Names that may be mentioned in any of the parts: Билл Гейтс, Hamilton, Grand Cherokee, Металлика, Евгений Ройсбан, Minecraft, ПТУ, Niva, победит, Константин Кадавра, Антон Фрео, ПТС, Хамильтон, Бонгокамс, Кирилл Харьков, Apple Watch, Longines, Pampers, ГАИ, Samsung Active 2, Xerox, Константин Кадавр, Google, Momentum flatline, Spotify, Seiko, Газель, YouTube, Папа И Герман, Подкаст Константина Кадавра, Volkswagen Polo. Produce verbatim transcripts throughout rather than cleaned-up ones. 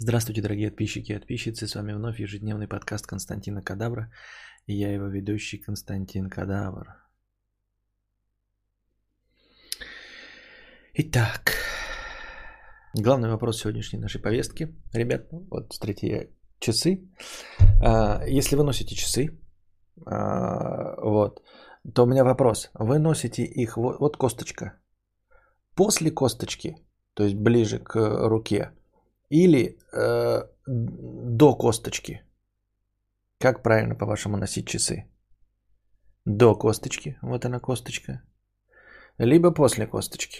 Здравствуйте, дорогие подписчики и подписчицы. С вами вновь ежедневный подкаст Константина Кадавра. И я его ведущий Константин Кадавр. Итак, главный вопрос сегодняшней нашей повестки. Ребят, вот смотрите, часы. Если вы носите часы, вот, то у меня вопрос. Вы носите их, вот, вот косточка. После косточки, то есть ближе к руке, или э, до косточки? Как правильно, по-вашему, носить часы? До косточки, вот она косточка, либо после косточки.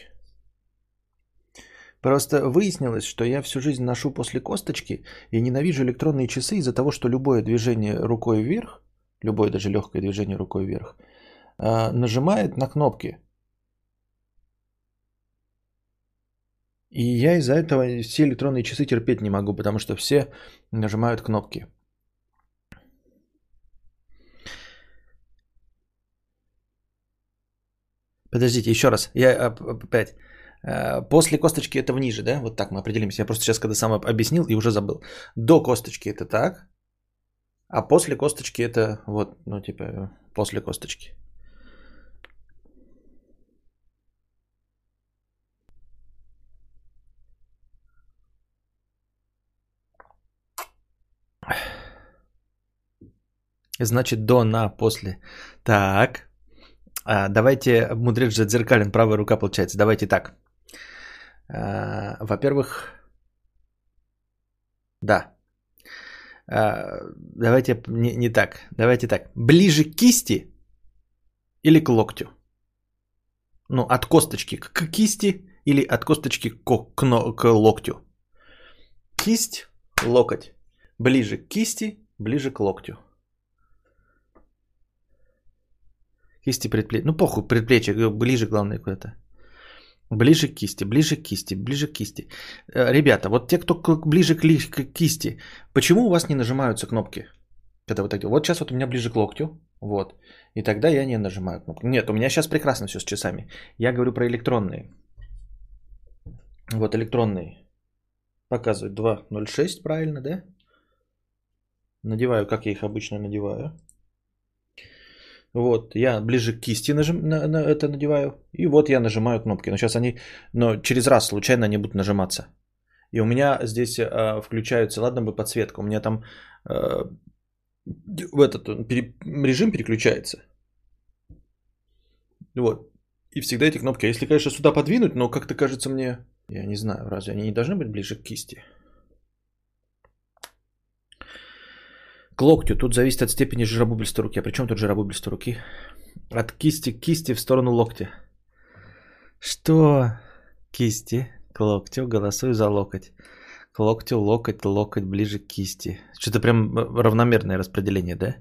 Просто выяснилось, что я всю жизнь ношу после косточки и ненавижу электронные часы из-за того, что любое движение рукой вверх, любое даже легкое движение рукой вверх, э, нажимает на кнопки. И я из-за этого все электронные часы терпеть не могу, потому что все нажимают кнопки. Подождите, еще раз. Я опять. После косточки это вниже, да? Вот так мы определимся. Я просто сейчас, когда сам объяснил, и уже забыл. До косточки это так, а после косточки это вот, ну типа после косточки. Значит, до, на, после. Так. А, давайте, мудрец же зеркален, правая рука получается. Давайте так. А, во-первых, да. А, давайте не, не так. Давайте так. Ближе к кисти или к локтю? Ну, от косточки к кисти или от косточки к, к, к локтю? Кисть, локоть. Ближе к кисти, ближе к локтю. Кисти, предплечье. Ну, похуй, предплечье. Ближе, главное, куда-то. Ближе к кисти, ближе к кисти, ближе к кисти. Ребята, вот те, кто ближе к кисти, почему у вас не нажимаются кнопки? Когда вот, так... вот сейчас вот у меня ближе к локтю. Вот. И тогда я не нажимаю кнопку. Нет, у меня сейчас прекрасно все с часами. Я говорю про электронные. Вот электронные. Показывают два ноль шесть, правильно, да? Надеваю, как я их обычно надеваю. Вот, я ближе к кисти нажим, на, на это надеваю, и вот я нажимаю кнопки. Но сейчас они, но через раз случайно они будут нажиматься. И у меня здесь э, включаются, ладно бы подсветка, у меня там э, в этот пере, режим переключается. Вот, и всегда эти кнопки, если, конечно, сюда подвинуть, но как-то кажется мне, я не знаю, разве они не должны быть ближе к кисти? К локтю. Тут зависит от степени жиробубельства руки. А при чем тут жиробубельство руки? От кисти к кисти в сторону локтя. Что? Кисти к локтю. Голосую за локоть. К локтю, локоть, локоть, ближе к кисти. Что-то прям равномерное распределение, да?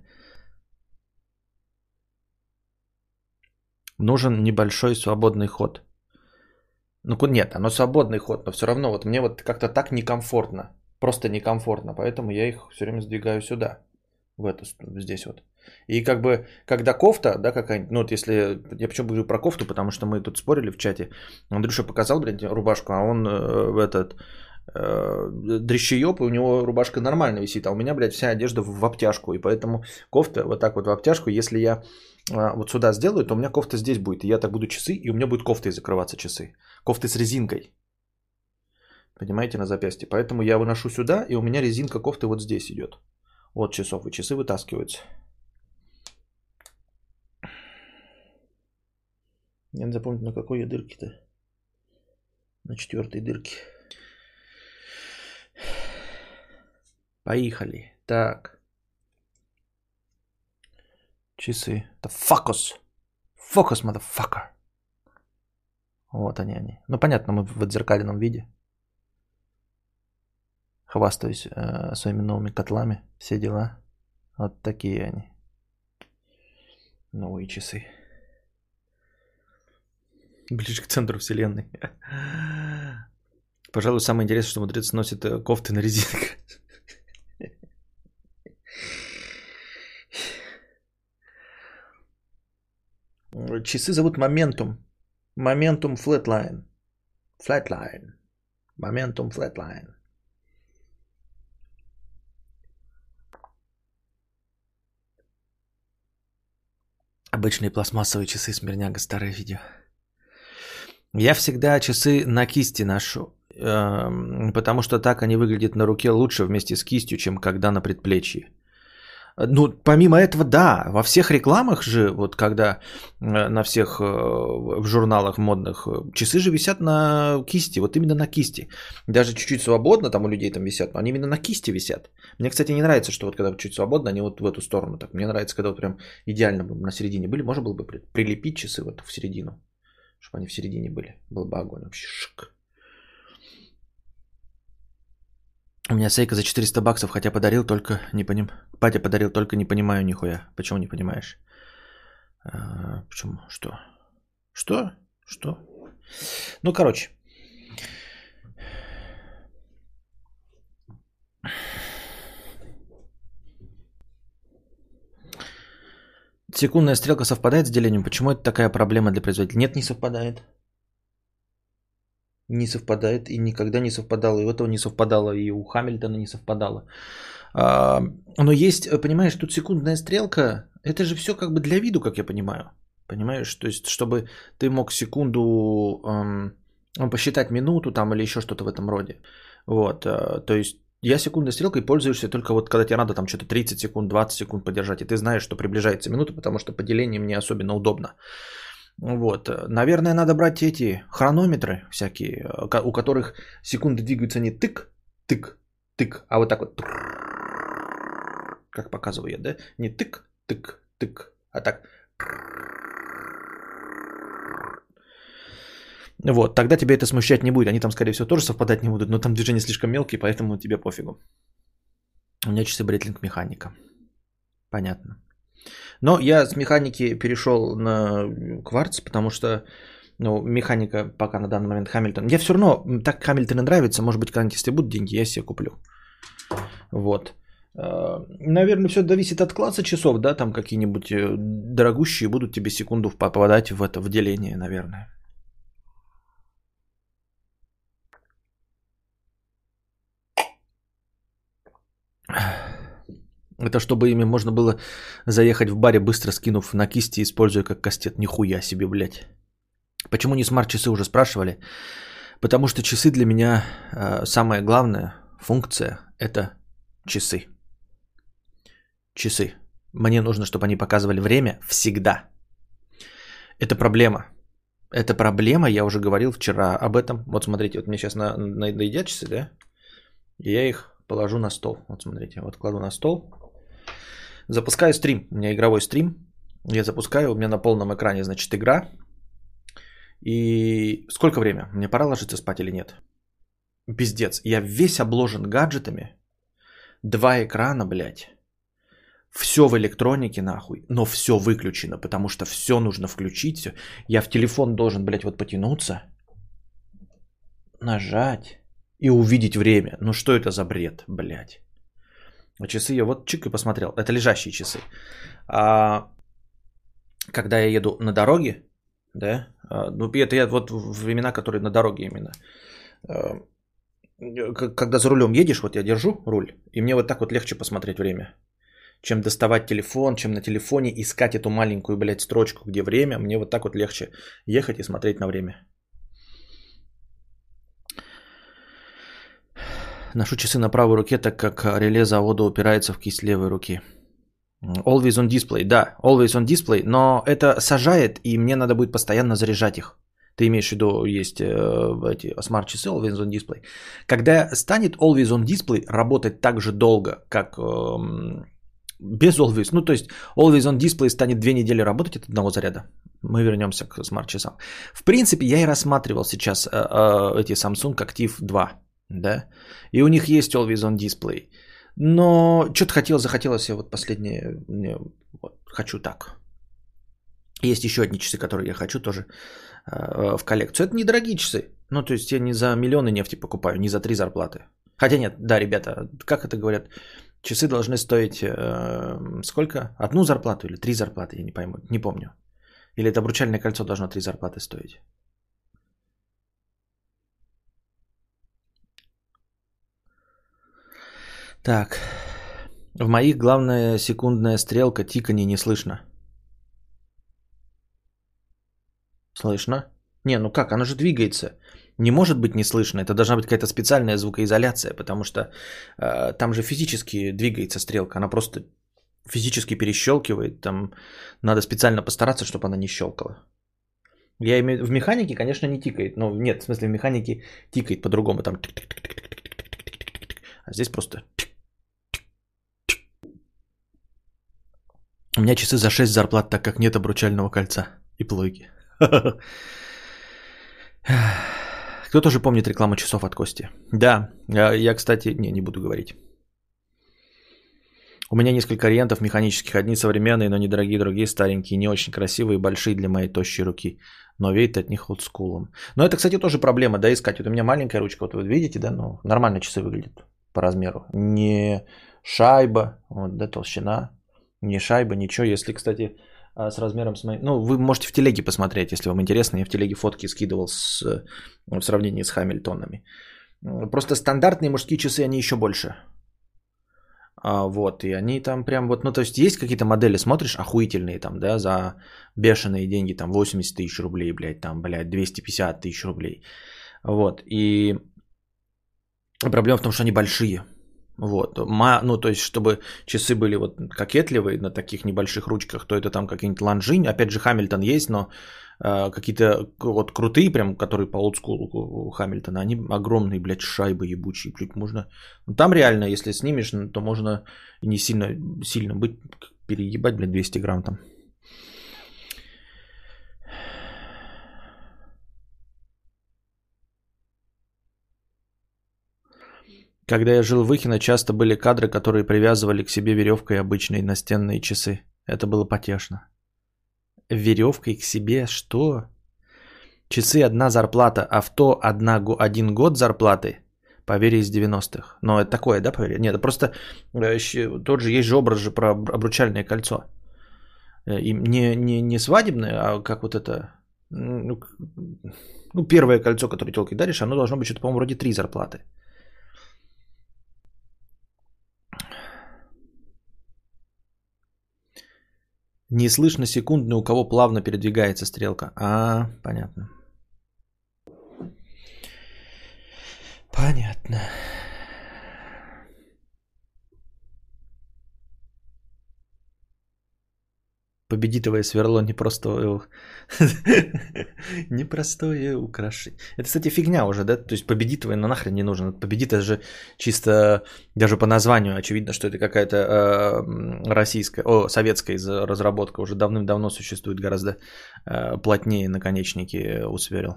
Нужен небольшой свободный ход. Ну, нет, оно свободный ход, но все равно вот мне вот как-то так некомфортно. Просто некомфортно, поэтому я их все время сдвигаю сюда. В эту, здесь вот. И как бы, когда кофта, да, какая-нибудь, ну вот если, я почему говорю про кофту, потому что мы тут спорили в чате. Андрюша показал, блядь, рубашку, а он в этот, э, дрищеёб, и у него рубашка нормально висит, а у меня, блядь, вся одежда в обтяжку, и поэтому кофта вот так вот в обтяжку, если я э, вот сюда сделаю, то у меня кофта здесь будет, и я так буду часы, и у меня будет кофтой закрываться часы, кофты с резинкой. Понимаете, на запястье. Поэтому я выношу сюда, и у меня резинка кофты вот здесь идет. От часов. И часы вытаскиваются. Я не запомню, на какой я дырке-то. На четвертой дырке. Поехали. Так. Часы. Это фокус. Фокус, motherfucker. Вот они, они. Ну, понятно, мы в отзеркаленном виде. Хвастаюсь э, своими новыми котлами. Все дела. Вот такие они. Новые часы. Ближе к центру вселенной. Пожалуй, самое интересное, что мудрец носит кофты на резинках. Часы зовут Momentum. Momentum flatline. Flatline. Momentum flatline. Обычные пластмассовые часы, смирняга, старое видео. Я всегда часы на кисти ношу, потому что так они выглядят на руке лучше вместе с кистью, чем когда на предплечье. Ну, помимо этого, да, во всех рекламах же, вот когда на всех в журналах модных, часы же висят на кисти, вот именно на кисти. Даже чуть-чуть свободно там у людей там висят, но они именно на кисти висят. Мне, кстати, не нравится, что вот когда чуть свободно, они вот в эту сторону так. Мне нравится, когда вот прям идеально на середине были, можно было бы прилепить часы вот в середину, чтобы они в середине были. Был бы огонь, вообще шик. У меня Seiko за четыреста баксов, хотя подарил, только не поним... Патя подарил, только не понимаю нихуя. Почему не понимаешь? А, почему? Что? Что? Что? Ну, короче. Секундная стрелка совпадает с делением? Почему это такая проблема для производителя? Нет, не совпадает. Не совпадает и никогда не совпадало. И у этого не совпадало, и у Хамильтона не совпадало. А, но есть, понимаешь, тут секундная стрелка, это же все как бы для виду, как я понимаю. Понимаешь, то есть, чтобы ты мог секунду эм, посчитать минуту там или еще что-то в этом роде. Вот, а, то есть, я секундной стрелкой пользуешься только вот когда тебе надо там что-то тридцать секунд, двадцать секунд подержать, и ты знаешь, что приближается минута, потому что по делению мне особенно удобно. Вот, наверное, надо брать эти хронометры всякие, у которых секунды двигаются не тык, тык, тык, а вот так вот, как показываю я, да, не тык, тык, тык, а так. Вот, тогда тебя это смущать не будет, они там, скорее всего, тоже совпадать не будут, но там движения слишком мелкие, поэтому тебе пофигу. У меня часы Бретлинг механика, понятно. Но я с механики перешел на кварц, потому что ну, механика пока на данный момент Хамильтон. Мне все равно так Хамильтон и нравится. Может быть, когда-нибудь, если будут деньги, я себе куплю. Вот. Наверное, все зависит от класса часов, да, там какие-нибудь дорогущие будут тебе секунду попадать в это в деление, наверное. Это чтобы ими можно было заехать в баре, быстро скинув на кисти, используя как кастет. Нихуя себе, блядь. Почему не смарт-часы, уже спрашивали? Потому что часы для меня, э, самая главная функция – это часы. Часы. Мне нужно, чтобы они показывали время всегда. Это проблема. Это проблема, я уже говорил вчера об этом. Вот смотрите, вот мне сейчас на, на, наедят часы, да? И я их положу на стол. Вот смотрите, вот кладу на стол. Запускаю стрим, у меня игровой стрим, я запускаю, у меня на полном экране, значит, игра, и сколько время, мне пора ложиться спать или нет? Пиздец, я весь обложен гаджетами, два экрана, блядь, все в электронике, нахуй, но все выключено, потому что все нужно включить, все. Я в телефон должен, блядь, вот потянуться, нажать и увидеть время, ну что это за бред, блядь? Часы я вот чик и посмотрел. Это лежащие часы. А, когда я еду на дороге, да, а, ну это я вот в времена, которые на дороге именно. А, когда за рулем едешь, вот я держу руль, и мне вот так вот легче посмотреть время, чем доставать телефон, чем на телефоне искать эту маленькую, блядь, строчку, где время. Мне вот так вот легче ехать и смотреть на время. Ношу часы на правой руке, так как реле завода упирается в кисть левой руки. Always on display, да, always on display, но это сажает, и мне надо будет постоянно заряжать их. Ты имеешь в виду, есть э, эти смарт-часы always on display. Когда станет always on display работать так же долго, как э, без always, ну то есть always on display станет две недели работать от одного заряда. Мы вернемся к смарт-часам. В принципе, я и рассматривал сейчас э, э, эти Samsung Active два. Да, и у них есть Always On Display, но что-то хотел, захотелось я вот последнее, вот, хочу так. Есть еще одни часы, которые я хочу тоже э, в коллекцию, это недорогие часы, ну то есть я не за миллионы нефти покупаю, не за три зарплаты, хотя нет, да, ребята, как это говорят, часы должны стоить э, сколько, одну зарплату или три зарплаты, я не пойму, не помню, или это обручальное кольцо должно три зарплаты стоить. Так, в моих главная секундная стрелка, тиканье не слышно. Слышно? Не, ну как, она же двигается. Не может быть не слышно. Это должна быть какая-то специальная звукоизоляция, потому что э, там же физически двигается стрелка. Она просто физически перещелкивает. Там надо специально постараться, чтобы она не щелкала. Я имею... В механике, конечно, не тикает. Но нет, в смысле, в механике тикает по-другому. Там... А здесь просто... У меня часы за шесть зарплат, так как нет обручального кольца и плойки. Кто тоже помнит рекламу часов от Кости? Да, я, кстати, не, не буду говорить. У меня несколько ориентов механических. Одни современные, но недорогие, другие старенькие, не очень красивые, большие для моей тощей руки. Но веет от них олдскулом. Но это, кстати, тоже проблема, да, искать. Вот у меня маленькая ручка, вот вы видите, да, ну, нормально часы выглядят по размеру. Не шайба, вот, да, толщина, не шайба, ничего. Если, кстати... с размером с моим... Ну, вы можете в телеге посмотреть, если вам интересно. Я в телеге фотки скидывал с... в сравнении с Хамильтонами. Просто стандартные мужские часы, они еще больше. А, вот, и они там прям вот... Ну, то есть, есть какие-то модели, смотришь, охуительные там, да, за бешеные деньги, там, восемьдесят тысяч рублей, блядь, там, блядь, двести пятьдесят тысяч рублей. Вот, и проблема в том, что они большие. Вот, ну, то есть, чтобы часы были вот кокетливые на таких небольших ручках, то это там какие-нибудь Longines, опять же, Hamilton есть, но э, какие-то вот крутые прям, которые по олдскулу Hamilton, они огромные, блядь, шайбы ебучие, блядь, можно, ну, там реально, если снимешь, то можно не сильно, сильно быть, переебать, блядь, двести грамм там. Когда я жил в Выхино, часто были кадры, которые привязывали к себе веревкой обычные настенные часы. Это было потешно. Веревкой к себе что? Часы одна зарплата, авто одна, один год зарплаты. Поверье из девяностых. Но это такое, да, поверье? Нет, это просто тот же, есть же образ же про обручальное кольцо. И не, не, не свадебное, а как вот это... Ну, ну первое кольцо, которое телки даришь, оно должно быть что-то, по-моему, вроде три зарплаты. Не слышно секундный, у кого плавно передвигается стрелка. А, понятно. Понятно. Победитовое сверло непростое. Непростое украшение. Это, кстати, фигня уже, да? То есть победитовое, но нахрен не нужно. Победит, это же чисто даже по названию очевидно, что это какая-то э, российская, о, советская разработка. Уже давным-давно существует гораздо э, плотнее наконечники у сверел.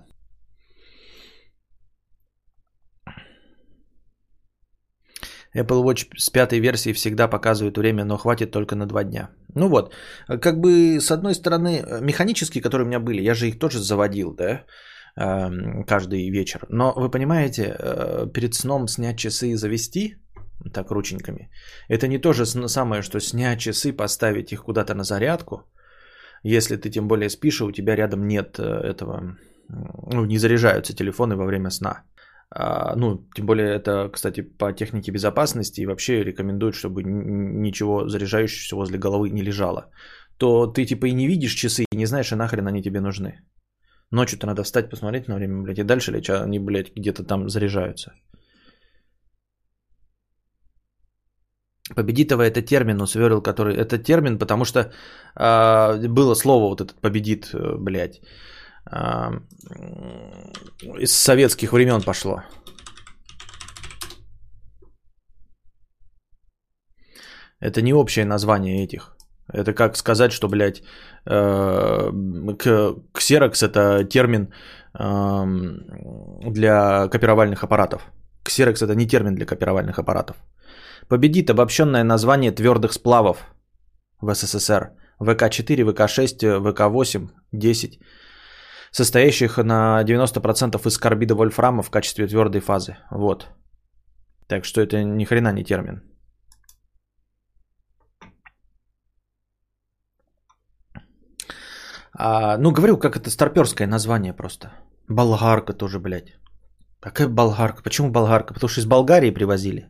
Apple Watch с пятой версии всегда показывает время, но хватит только на два дня. Ну вот, как бы с одной стороны, механические, которые у меня были, я же их тоже заводил, да, каждый вечер. Но вы понимаете, перед сном снять часы и завести, так рученьками, это не то же самое, что снять часы, поставить их куда-то на зарядку, если ты тем более спишь, и у тебя рядом нет этого, ну, не заряжаются телефоны во время сна. Ну, тем более это, кстати, по технике безопасности и вообще рекомендуют, чтобы ничего заряжающегося возле головы не лежало. То ты типа и не видишь часы, и не знаешь, и нахрен они тебе нужны. Ночью-то надо встать, посмотреть на время, блядь, и дальше лечь, а они, блядь, где-то там заряжаются. Победитово это термин, у сверл, который... Это термин, потому что а, было слово вот этот победит, блядь. Из советских времен пошло. Это не общее название этих. Это как сказать, что, блядь, ксерокс это термин для копировальных аппаратов. Ксерокс это не термин для копировальных аппаратов. Победит обобщенное название твердых сплавов в СССР. вэ ка четыре, вэ ка шесть, вэ ка восемь, десять. Состоящих на девяносто процентов из карбида вольфрама в качестве твердой фазы. Вот. Так что это ни хрена не термин. А, ну, говорю, как это старперское название просто. Болгарка тоже, блядь. Какая болгарка? Почему болгарка? Потому что из Болгарии привозили.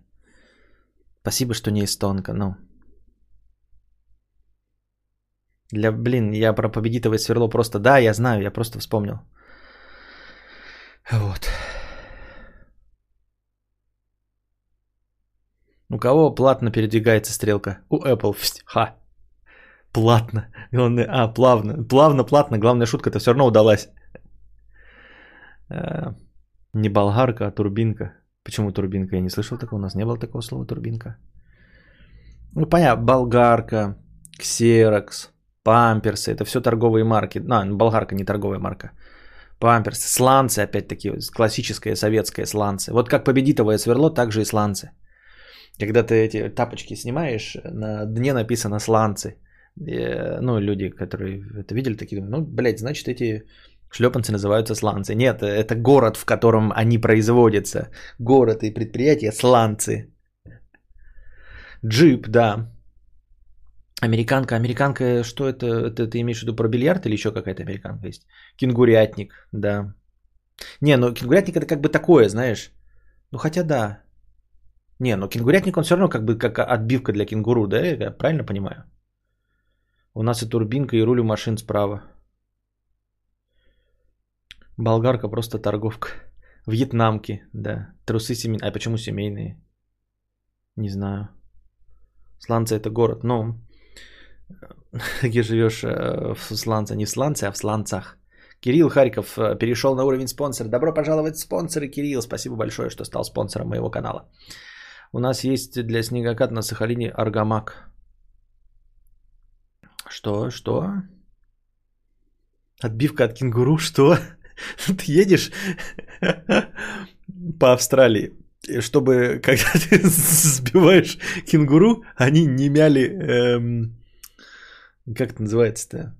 Спасибо, что не эстонка, ну. Для, блин, я про победитовое сверло просто... Да, я знаю, я просто вспомнил. Вот. У кого плавно передвигается стрелка? У Apple. Ха. Платно. Главное, а, плавно. Плавно, платно. Главная шутка-то все равно удалась. Не болгарка, а турбинка. Почему турбинка? Я не слышал такого. У нас не было такого слова турбинка. Ну, понятно. Болгарка, Xerox, Памперсы. Это все торговые марки. А, болгарка не торговая марка. Памперсы. Сланцы, опять-таки. Классическое советское сланцы. Вот как победитовое сверло, так же и сланцы. Когда ты эти тапочки снимаешь, на дне написано сланцы. Ну, люди, которые это видели, такие думают, ну, блядь, значит, эти шлепанцы называются сланцы. Нет, это город, в котором они производятся. Город и предприятие сланцы. Джип, да. Американка. Американка, что это? Это ты имеешь в виду про бильярд или еще какая-то американка есть? Кенгурятник, да. Не, ну, кенгурятник это как бы такое, знаешь. Ну, хотя да. Не, ну, кенгурятник он все равно как бы как отбивка для кенгуру, да? Я правильно понимаю? У нас и турбинка, и руль у машин справа. Болгарка просто торговка. Вьетнамки, да. Трусы семейные. А почему семейные? Не знаю. Сланцы это город. Ну, где живешь в Сланце? Не в Сланце, а в Сланцах. Кирилл Харьков перешел на уровень спонсора. Добро пожаловать в спонсоры, Кирилл. Спасибо большое, что стал спонсором моего канала. У нас есть для снегоката на Сахалине аргамак. Что? Что? Отбивка от кенгуру? Что? Ты едешь по Австралии, чтобы когда ты сбиваешь кенгуру, они не мяли... Эм, как это называется-то?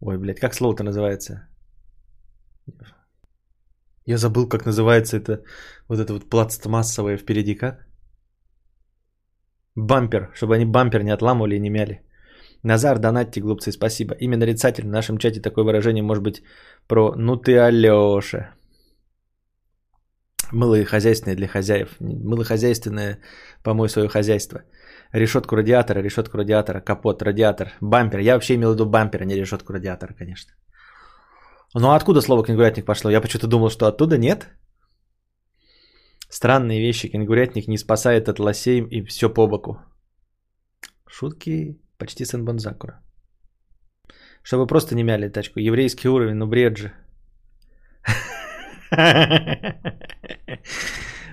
Ой, блядь, как слово-то называется? Я забыл, как называется это. Вот это вот пластмассовое впереди как? Бампер, чтобы они бампер не отламывали и не мяли. Назар, донатьте, глупцы, спасибо. Имя нарицательное. В нашем чате такое выражение может быть про «ну ты, Алёша». Мыло хозяйственное для хозяев. Мыло хозяйственное, помой свое хозяйство. Решетку радиатора, решетку радиатора, капот, радиатор, бампер. Я вообще имел в виду бампер, а не решетку радиатора, конечно. Ну а откуда слово «кенгурятник» пошло? Я почему-то думал, что оттуда нет. Странные вещи. Кенгурятник не спасает от лосей и все по боку. Шутки почти Сен-Бонзакура. Чтобы просто не мяли тачку. Еврейский уровень, ну бред же.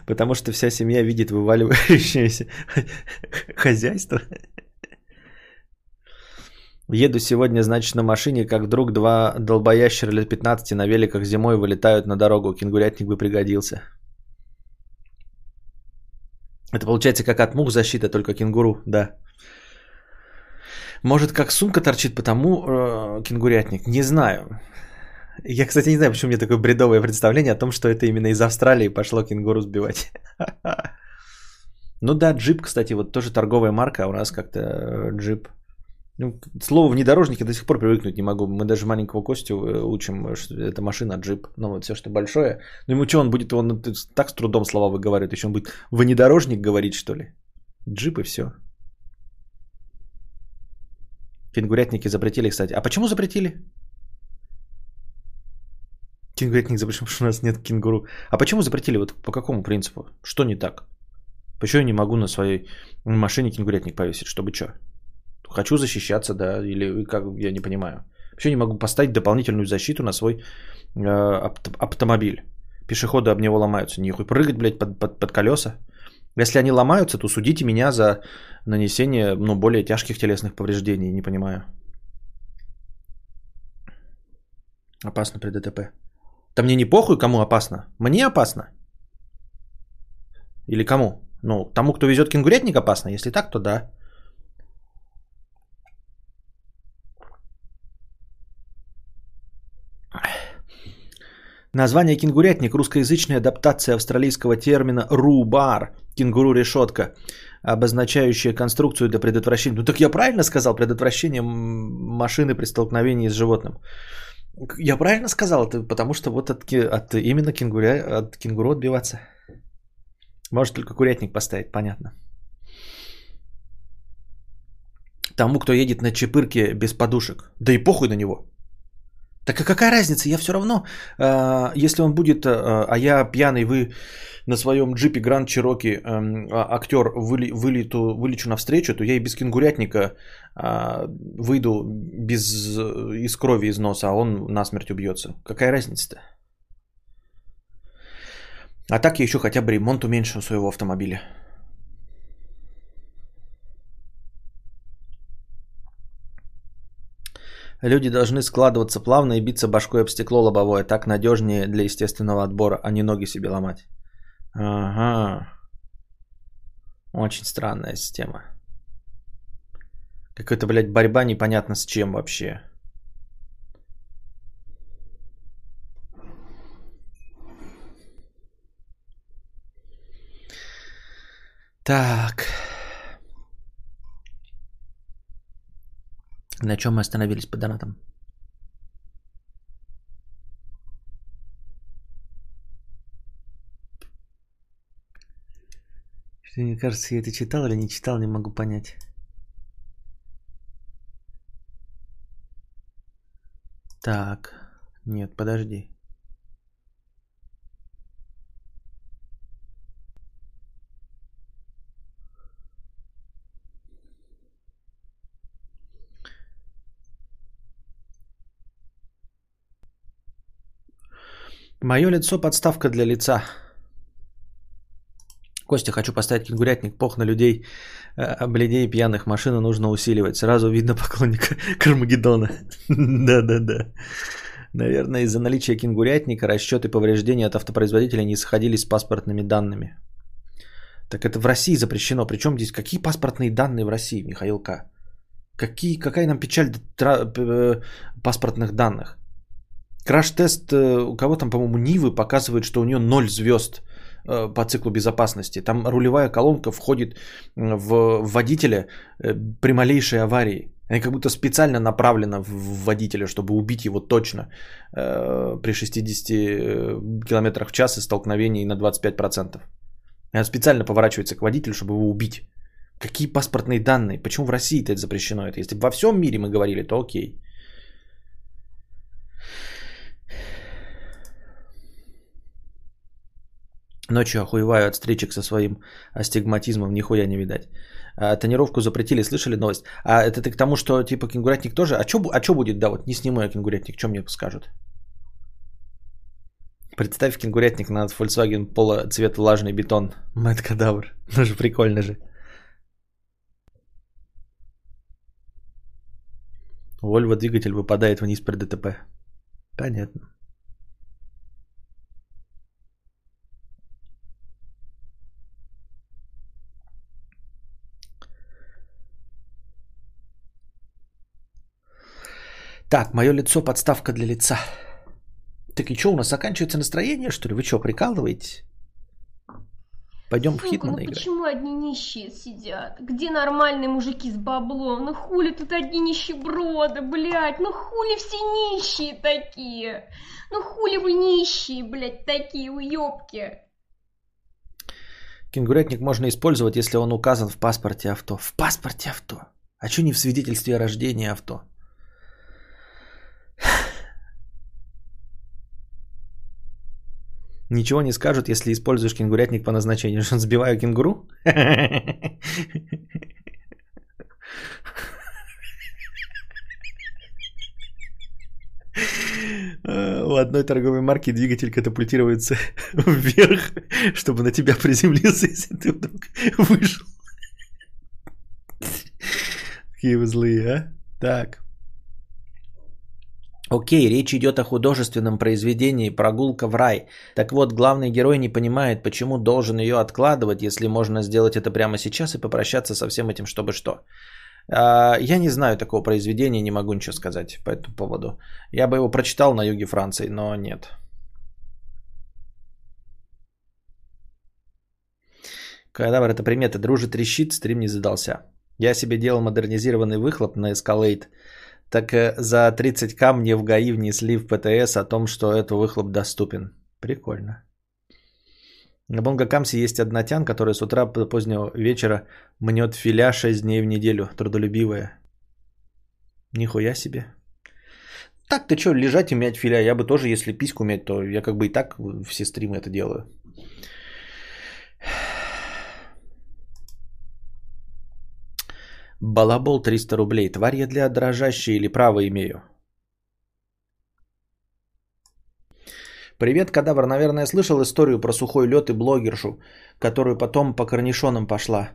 Потому что вся семья видит вываливающееся хозяйство. Еду сегодня, значит, на машине, как вдруг два долбоящера лет пятнадцати на великах зимой вылетают на дорогу. Кенгурятник бы пригодился. Это получается как от мух защита, только кенгуру, да. Может, как сумка торчит, потому э, кенгурятник, не знаю. Я, кстати, не знаю, почему у меня такое бредовое представление о том, что это именно из Австралии пошло кенгуру сбивать. Ну да, джип, кстати, вот тоже торговая марка, а у нас как-то джип. Ну, слово внедорожник я до сих пор привыкнуть не могу. Мы даже маленького Костю учим, что это машина, джип. Ну, вот все, что большое. Ну, ему что, он будет, он так с трудом слова выговаривает. Еще он будет внедорожник говорить, что ли? Джип и все. Кенгурятники запретили, кстати. А почему запретили? Кенгурятник запретили, потому что у нас нет кенгуру. А почему запретили? Вот по какому принципу? Что не так? Почему я не могу на своей машине кенгурятник повесить? Чтобы что? Хочу защищаться, да, или как, я не понимаю. Вообще не могу поставить дополнительную защиту на свой э, автомобиль. Пешеходы об него ломаются. Нихуй прыгать, блядь, под, под, под колеса. Если они ломаются, то судите меня за нанесение, ну, более тяжких телесных повреждений. Не понимаю. Опасно при ДТП. Да мне не похуй, кому опасно. Мне опасно. Или кому? Ну, тому, кто везет кенгурятник, опасно. Если так, то да. Название «кенгурятник» – русскоязычная адаптация австралийского термина «рубар» – «кенгуру-решетка», обозначающая конструкцию для предотвращения… Ну так я правильно сказал? Предотвращение машины при столкновении с животным. Я правильно сказал? Это потому что вот от, от именно кенгуря, от кенгуру отбиваться. Может только курятник поставить, понятно. тому, кто едет на чепырке без подушек. Да и похуй на него. Так а какая разница? Я все равно, если он будет, а я пьяный, вы на своем джипе Grand Cherokee, актер, вылету, вылечу навстречу, то я и без кенгурятника выйду без, из крови из носа, а он насмерть убьется. Какая разница-то? А так я еще хотя бы ремонт уменьшу своего автомобиля. Люди должны складываться плавно и биться башкой об стекло лобовое. Так надежнее для естественного отбора, а не ноги себе ломать. Ага. Очень странная система. Какая-то, блядь, борьба непонятно с чем вообще. Так. На чем мы остановились по донатам? Что, мне кажется, я это читал или не читал, не могу понять. Так, нет, подожди. Мое лицо – подставка для лица. Костя, хочу поставить кенгурятник. Пох на людей, бледей, пьяных. Машину нужно усиливать. Сразу видно поклонника Кармагеддона. Да-да-да. Наверное, из-за наличия кенгурятника расчеты повреждения от автопроизводителя не сходились с паспортными данными. Так это в России запрещено. Причем здесь какие паспортные данные в России, Михаил К? Какие, какая нам печаль паспортных данных? Краш-тест, у кого там, по-моему, Нивы, показывает, что у нее ноль звезд по циклу безопасности. Там рулевая колонка входит в водителя при малейшей аварии. Она как будто специально направлена в водителя, чтобы убить его точно при шестидесяти километрах в час и столкновении на двадцать пять процентов. Она специально поворачивается к водителю, чтобы его убить. Какие паспортные данные? Почему в России-то это запрещено? Это если бы во всем мире мы говорили, то окей. Ночью охуеваю от встречек со своим астигматизмом, нихуя не видать. А, тонировку запретили, слышали новость? А это ты к тому, что типа кенгурятник тоже? А чё, а чё будет, да, вот не сниму я кенгурятник, чё мне скажут? Представь кенгурятник на Volkswagen Polo цвет влажный бетон. Мэтт Кадавр, ну же прикольно же. Вольво двигатель выпадает вниз при ДТП. Понятно. Так, мое лицо – подставка для лица. Так и что, у нас заканчивается настроение, что ли? Вы что, прикалываетесь? Пойдем в Хитмана ну играть. Почему одни нищие сидят? Где нормальные мужики с баблом? Ну хули тут одни нищеброды, блядь? Ну хули все нищие такие? Ну хули вы нищие, блядь, такие уёбки? Кенгурятник можно использовать, если он указан в паспорте авто. В паспорте авто? А что не в свидетельстве о рождении авто? Ничего не скажут, если используешь кенгурятник по назначению. Что, сбиваю кенгуру? У одной торговой марки двигатель катапультируется вверх, чтобы на тебя приземлился, если ты вдруг вышел. Какие вы злые, а? Так. Окей, речь идет о художественном произведении «Прогулка в рай». Так вот, главный герой не понимает, почему должен ее откладывать, если можно сделать это прямо сейчас и попрощаться со всем этим, чтобы что. Я не знаю такого произведения, не могу ничего сказать по этому поводу. Я бы его прочитал на юге Франции, но нет. Кадавр, это примета. Дружит, трещит, стрим не задался. Я себе делал модернизированный выхлоп на Escalade. Так за тридцать тысяч мне в ГАИ внесли в ПТС о том, что этот выхлоп доступен. Прикольно. На Бонгокамсе есть одна тян, которая с утра до позднего вечера мнет филя шесть дней в неделю. Трудолюбивая. Нихуя себе. Так-то что, лежать и мять филя. Я бы тоже, если письку мять, то я как бы и так все стримы это делаю. Балабол триста рублей. Тварь я для дрожащей или право имею? Привет, Кадавр. Наверное, слышал историю про сухой лед и блогершу, которую потом по корнишонам пошла.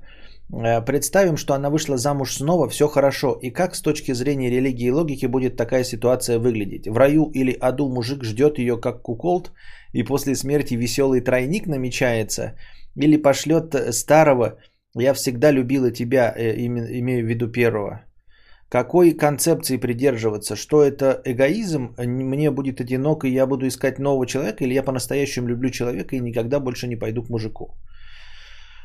Представим, что она вышла замуж снова, все хорошо. И как с точки зрения религии и логики будет такая ситуация выглядеть? В раю или аду мужик ждет ее как куколд, и после смерти веселый тройник намечается? Или пошлет старого «я всегда любила тебя», имею в виду первого? Какой концепции придерживаться? Что это эгоизм? Мне будет одиноко, и я буду искать нового человека? Или я по-настоящему люблю человека и никогда больше не пойду к мужику?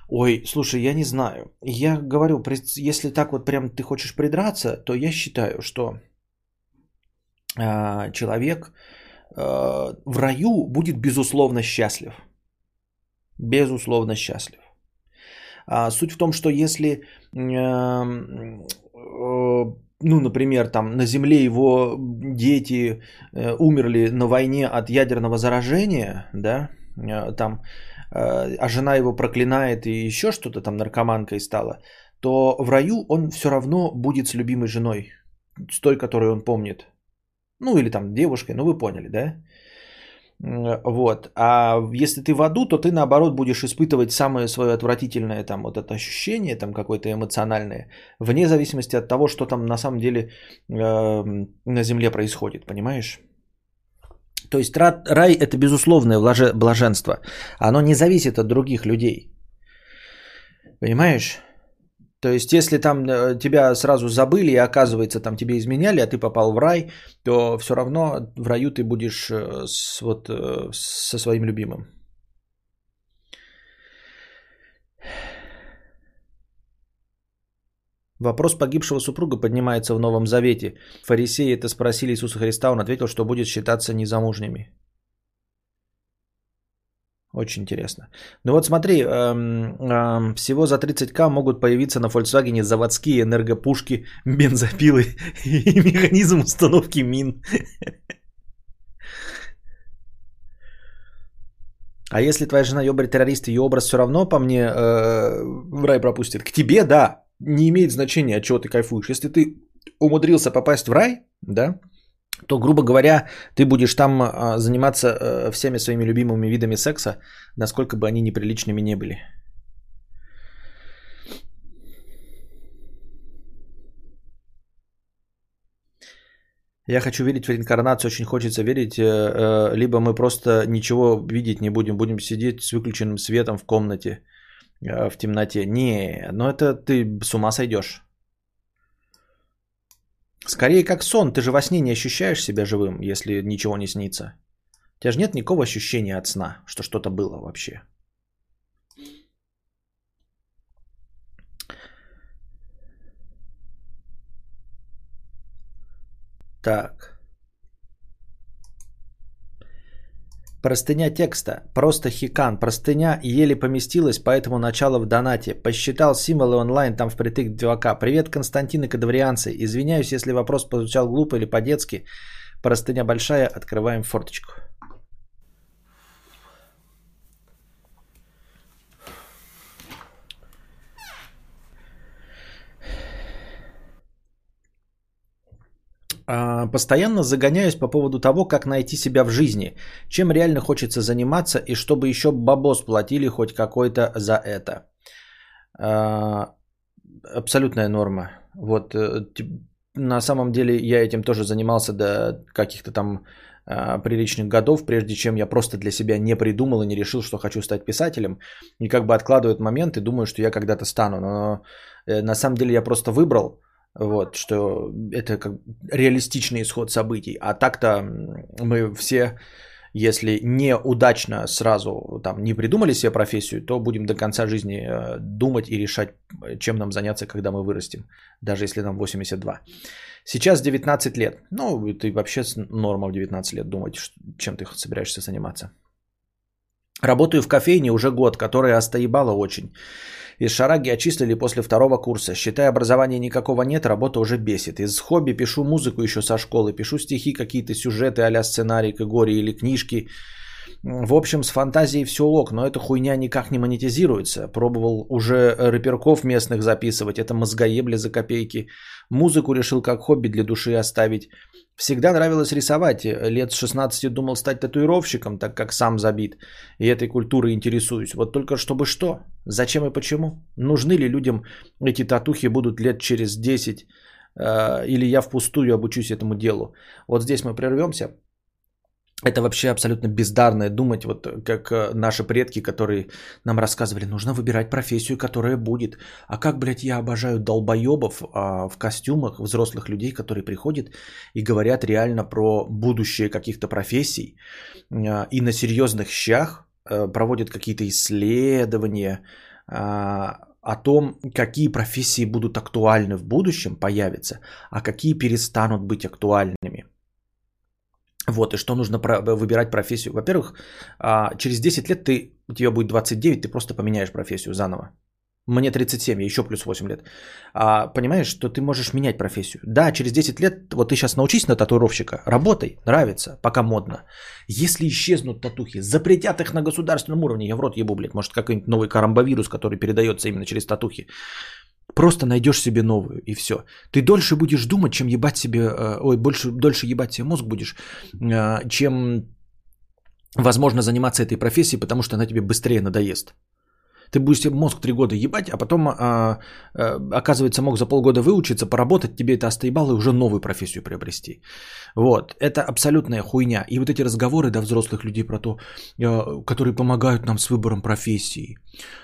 Ой, слушай, я не знаю. Я говорю, если так вот прям ты хочешь придраться, то я считаю, что э, человек э, в раю будет безусловно счастлив. Безусловно счастлив. А, суть в том, что если... Э, ну, например, там на Земле его дети э, умерли на войне от ядерного заражения, да, э, там, э, а жена его проклинает и еще что-то там наркоманкой стала, то в раю он все равно будет с любимой женой, с той, которую он помнит. Ну, или там девушкой, ну, вы поняли, да? Вот. А если ты в аду, то ты наоборот будешь испытывать самое свое отвратительное там вот это ощущение, там какое-то эмоциональное, вне зависимости от того, что там на самом деле э, на Земле происходит, понимаешь? То есть рай – это безусловное блаженство. Оно не зависит от других людей. Понимаешь? То есть, если там тебя сразу забыли, и оказывается, там тебе изменяли, а ты попал в рай, то все равно в раю ты будешь с, вот, со своим любимым. Вопрос погибшего супруга поднимается в Новом Завете. Фарисеи это спросили Иисуса Христа, он ответил, что будет считаться незамужними. Очень интересно. Ну вот смотри, эм, эм, всего за тридцать тысяч могут появиться на Volkswagen заводские энергопушки, бензопилы и механизм установки мин. А если твоя жена ёбарь террорист, её образ всё равно по мне э, в рай пропустит? К тебе, да, не имеет значения, от чего ты кайфуешь. Если ты умудрился попасть в рай, да, то, грубо говоря, ты будешь там а, заниматься а, всеми своими любимыми видами секса, насколько бы они неприличными не были. Я хочу верить в реинкарнацию, очень хочется верить, а, либо мы просто ничего видеть не будем, будем сидеть с выключенным светом в комнате, а, в темноте. Не, ну это ты с ума сойдешь. Скорее как сон, ты же во сне не ощущаешь себя живым, если ничего не снится. У тебя же нет никакого ощущения от сна, что что-то было вообще. Так. Простыня текста. Просто хикан. Простыня еле поместилась, поэтому начало в донате. Посчитал символы онлайн, там впритык два тысячи. Привет, Константин и кадаврианцы. Извиняюсь, если вопрос прозвучал глупо или по-детски. Простыня большая. Открываем форточку. Постоянно загоняюсь по поводу того, как найти себя в жизни, чем реально хочется заниматься и чтобы еще бабос платили хоть какой-то за это. Абсолютная норма. Вот на самом деле я этим тоже занимался до каких-то там приличных годов, прежде чем я просто для себя не придумал и не решил, что хочу стать писателем. И как бы откладывают момент и думаю, что я когда-то стану. Но на самом деле я просто выбрал. Вот, что это как реалистичный исход событий. А так-то мы все, если неудачно сразу там, не придумали себе профессию, то будем до конца жизни думать и решать, чем нам заняться, когда мы вырастем. Даже если нам восемьдесят два. Сейчас девятнадцать лет. Ну, ты вообще норма в девятнадцать лет думать, чем ты собираешься заниматься. Работаю в кофейне уже год, которая остоебала очень. Из шараги отчислили после второго курса. Считай, образования никакого нет, работа уже бесит. Из хобби пишу музыку еще со школы, пишу стихи, какие-то сюжеты а-ля сценарий к Игоре или книжки. В общем, с фантазией все ок, но эта хуйня никак не монетизируется. Пробовал уже рэперков местных записывать, это мозгоебли за копейки. Музыку решил как хобби для души оставить. Всегда нравилось рисовать. Лет с шестнадцати думал стать татуировщиком, так как сам забит. И этой культурой интересуюсь. Вот только чтобы что? Зачем и почему? Нужны ли людям эти татухи будут лет через десять? Или я впустую обучусь этому делу? Вот здесь мы прервемся. Это вообще абсолютно бездарно думать, вот как наши предки, которые нам рассказывали, нужно выбирать профессию, которая будет. А как, блядь, я обожаю долбоебов а, в костюмах, взрослых людей, которые приходят и говорят реально про будущее каких-то профессий. А, и на серьезных щах а, проводят какие-то исследования а, о том, какие профессии будут актуальны в будущем, появятся, а какие перестанут быть актуальными. Вот, и что нужно про- выбирать профессию. Во-первых, через десять лет ты, у тебя будет двадцать девять, ты просто поменяешь профессию заново. Мне тридцать семь, я еще плюс восемь лет. А, понимаешь, что ты можешь менять профессию. Да, через десять лет, вот ты сейчас научись на татуировщика, работай, нравится, пока модно. Если исчезнут татухи, запретят их на государственном уровне, я в рот ебу, блядь, может какой-нибудь новый карамбовирус, который передается именно через татухи. Просто найдешь себе новую, и все. Ты дольше будешь думать, чем ебать себе... Ой, больше, дольше ебать себе мозг будешь, чем, возможно, заниматься этой профессией, потому что она тебе быстрее надоест. Ты будешь себе мозг три года ебать, а потом, оказывается, мог за полгода выучиться, поработать, тебе это остоебало, и уже новую профессию приобрести. Вот. Это абсолютная хуйня. И вот эти разговоры до взрослых людей про то, которые помогают нам с выбором профессии.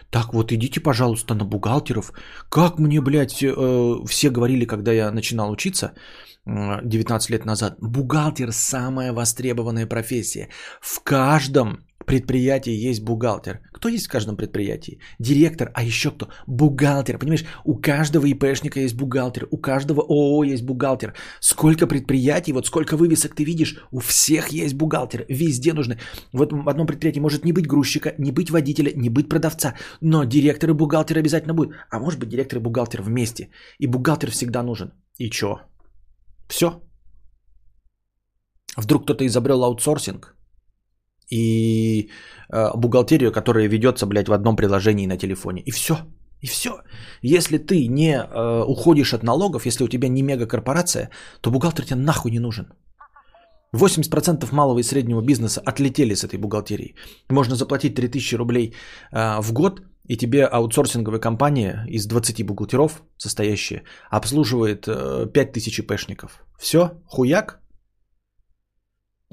Так вот, идите, пожалуйста, на бухгалтеров. Как мне, блядь, все говорили, когда я начинал учиться девятнадцать лет назад. Бухгалтер – самая востребованная профессия. В каждом предприятии есть бухгалтер. Кто есть в каждом предприятии? Директор, а еще кто? Бухгалтер. Понимаешь, у каждого ИПшника есть бухгалтер, у каждого ООО есть бухгалтер. Сколько предприятий, вот сколько вывесок ты видишь, у всех есть бухгалтер. Везде нужны. Вот в одном предприятии может не быть грузчика, не быть водителя, не быть продавца, но директор и бухгалтер обязательно будет. А может быть, директор и бухгалтер вместе. И бухгалтер всегда нужен. И чё? Все. Вдруг кто-то изобрел аутсорсинг и э, бухгалтерию, которая ведется, блядь, в одном приложении на телефоне. И все. И все. Если ты не э, уходишь от налогов, если у тебя не мегакорпорация, то бухгалтер тебе нахуй не нужен. восемьдесят процентов малого и среднего бизнеса отлетели с этой бухгалтерии. Можно заплатить три тысячи рублей э, в год, и тебе аутсорсинговая компания из двадцати бухгалтеров, состоящая, обслуживает э, пять тысяч ИПшников. Все, хуяк.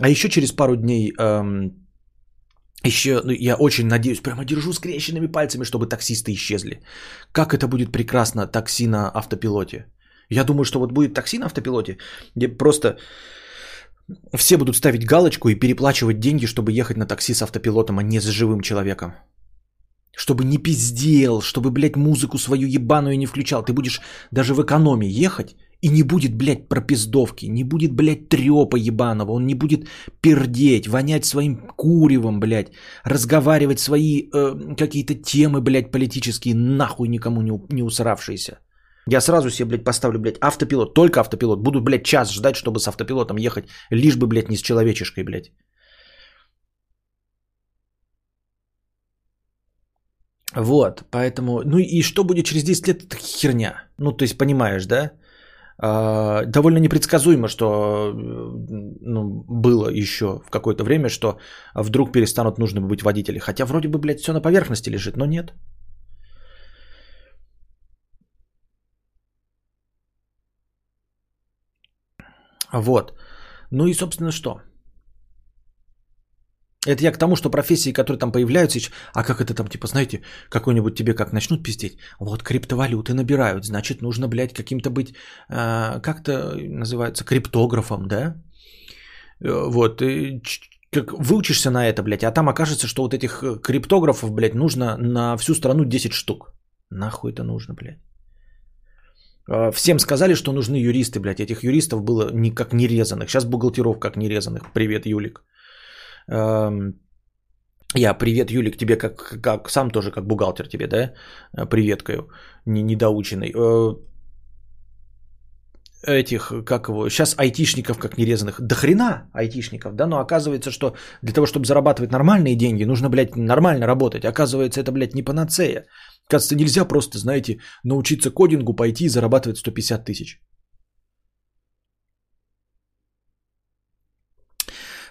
А еще через пару дней, эм, еще, ну, я очень надеюсь, прямо держу скрещенными пальцами, чтобы таксисты исчезли. Как это будет прекрасно, такси на автопилоте. Я думаю, что вот будет такси на автопилоте, где просто все будут ставить галочку и переплачивать деньги, чтобы ехать на такси с автопилотом, а не с живым человеком. Чтобы не пиздел, чтобы, блядь, музыку свою ебаную не включал. Ты будешь даже в экономии ехать, и не будет, блядь, пропиздовки, не будет, блядь, трёпа ебаного, он не будет пердеть, вонять своим куревом, блядь, разговаривать свои э, какие-то темы, блядь, политические, нахуй никому не, не усравшиеся. Я сразу себе, блядь, поставлю, блядь, автопилот, только автопилот. Буду, блядь, час ждать, чтобы с автопилотом ехать, лишь бы, блядь, не с человечишкой, блядь. Вот, поэтому, ну и что будет через десять лет, это херня. Ну, то есть, понимаешь, да? Довольно непредсказуемо, что ну, было еще в какое-то время, что вдруг перестанут нужны быть водители. Хотя вроде бы, блядь, все на поверхности лежит, но нет. Вот. Ну и, собственно, что? Это я к тому, что профессии, которые там появляются, а как это там, типа, знаете, какой-нибудь тебе как начнут пиздеть, вот криптовалюты набирают, значит, нужно, блядь, каким-то быть, э, как-то называется, криптографом, да? Вот, и как выучишься на это, блядь, а там окажется, что вот этих криптографов, блядь, нужно на всю страну десять штук. Нахуй это нужно, блядь? Всем сказали, что нужны юристы, блядь, этих юристов было никак не резаных, сейчас бухгалтеров как не резаных, привет, Юлик. Я привет, Юлик, тебе как, как сам тоже как бухгалтер тебе, да? Приветкаю, недоученный. Этих, как его, сейчас айтишников как нерезанных, до хрена айтишников, да, но оказывается, что для того, чтобы зарабатывать нормальные деньги, нужно, блядь, нормально работать, оказывается, это, блядь, не панацея, оказывается, нельзя просто, знаете, научиться кодингу, пойти и зарабатывать сто пятьдесят тысяч.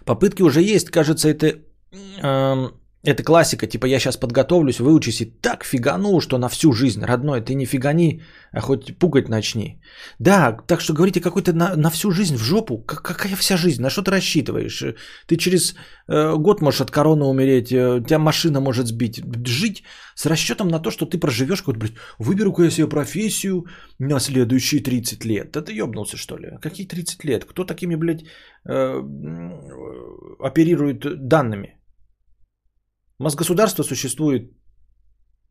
Попытки уже есть, кажется, это, э, это классика, типа, я сейчас подготовлюсь, выучусь и так фигану, что на всю жизнь, родной, ты не фигани, а хоть пугать начни. Да, так что говорите, какой-то на, на всю жизнь в жопу, как, какая вся жизнь, на что ты рассчитываешь? Ты через э, год можешь от короны умереть, э, тебя машина может сбить, жить с расчетом на то, что ты проживешь какой-то, блядь, выберу-ка я себе профессию на следующие тридцать лет. Да ты ёбнулся, что ли? Какие тридцать лет? Кто такими, блядь, э, оперирует данными? У нас государство существует,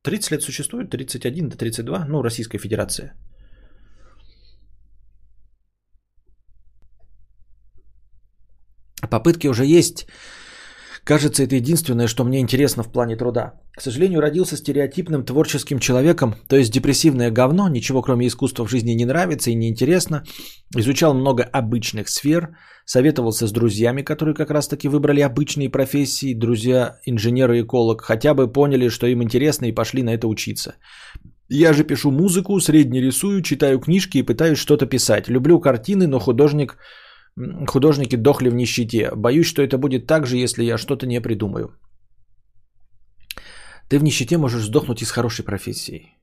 тридцать лет существует, тридцать один до тридцати двух, ну, Российская Федерация. Попытки уже есть. Кажется, это единственное, что мне интересно в плане труда. К сожалению, родился стереотипным творческим человеком, то есть депрессивное говно, ничего кроме искусства в жизни не нравится и не интересно. Изучал много обычных сфер, советовался с друзьями, которые как раз-таки выбрали обычные профессии, друзья, инженер и эколог, хотя бы поняли, что им интересно и пошли на это учиться. Я же пишу музыку, средне рисую, читаю книжки и пытаюсь что-то писать. Люблю картины, но художник... Художники дохли в нищете. Боюсь, что это будет так же, если я что-то не придумаю. Ты в нищете можешь сдохнуть из хорошей профессии.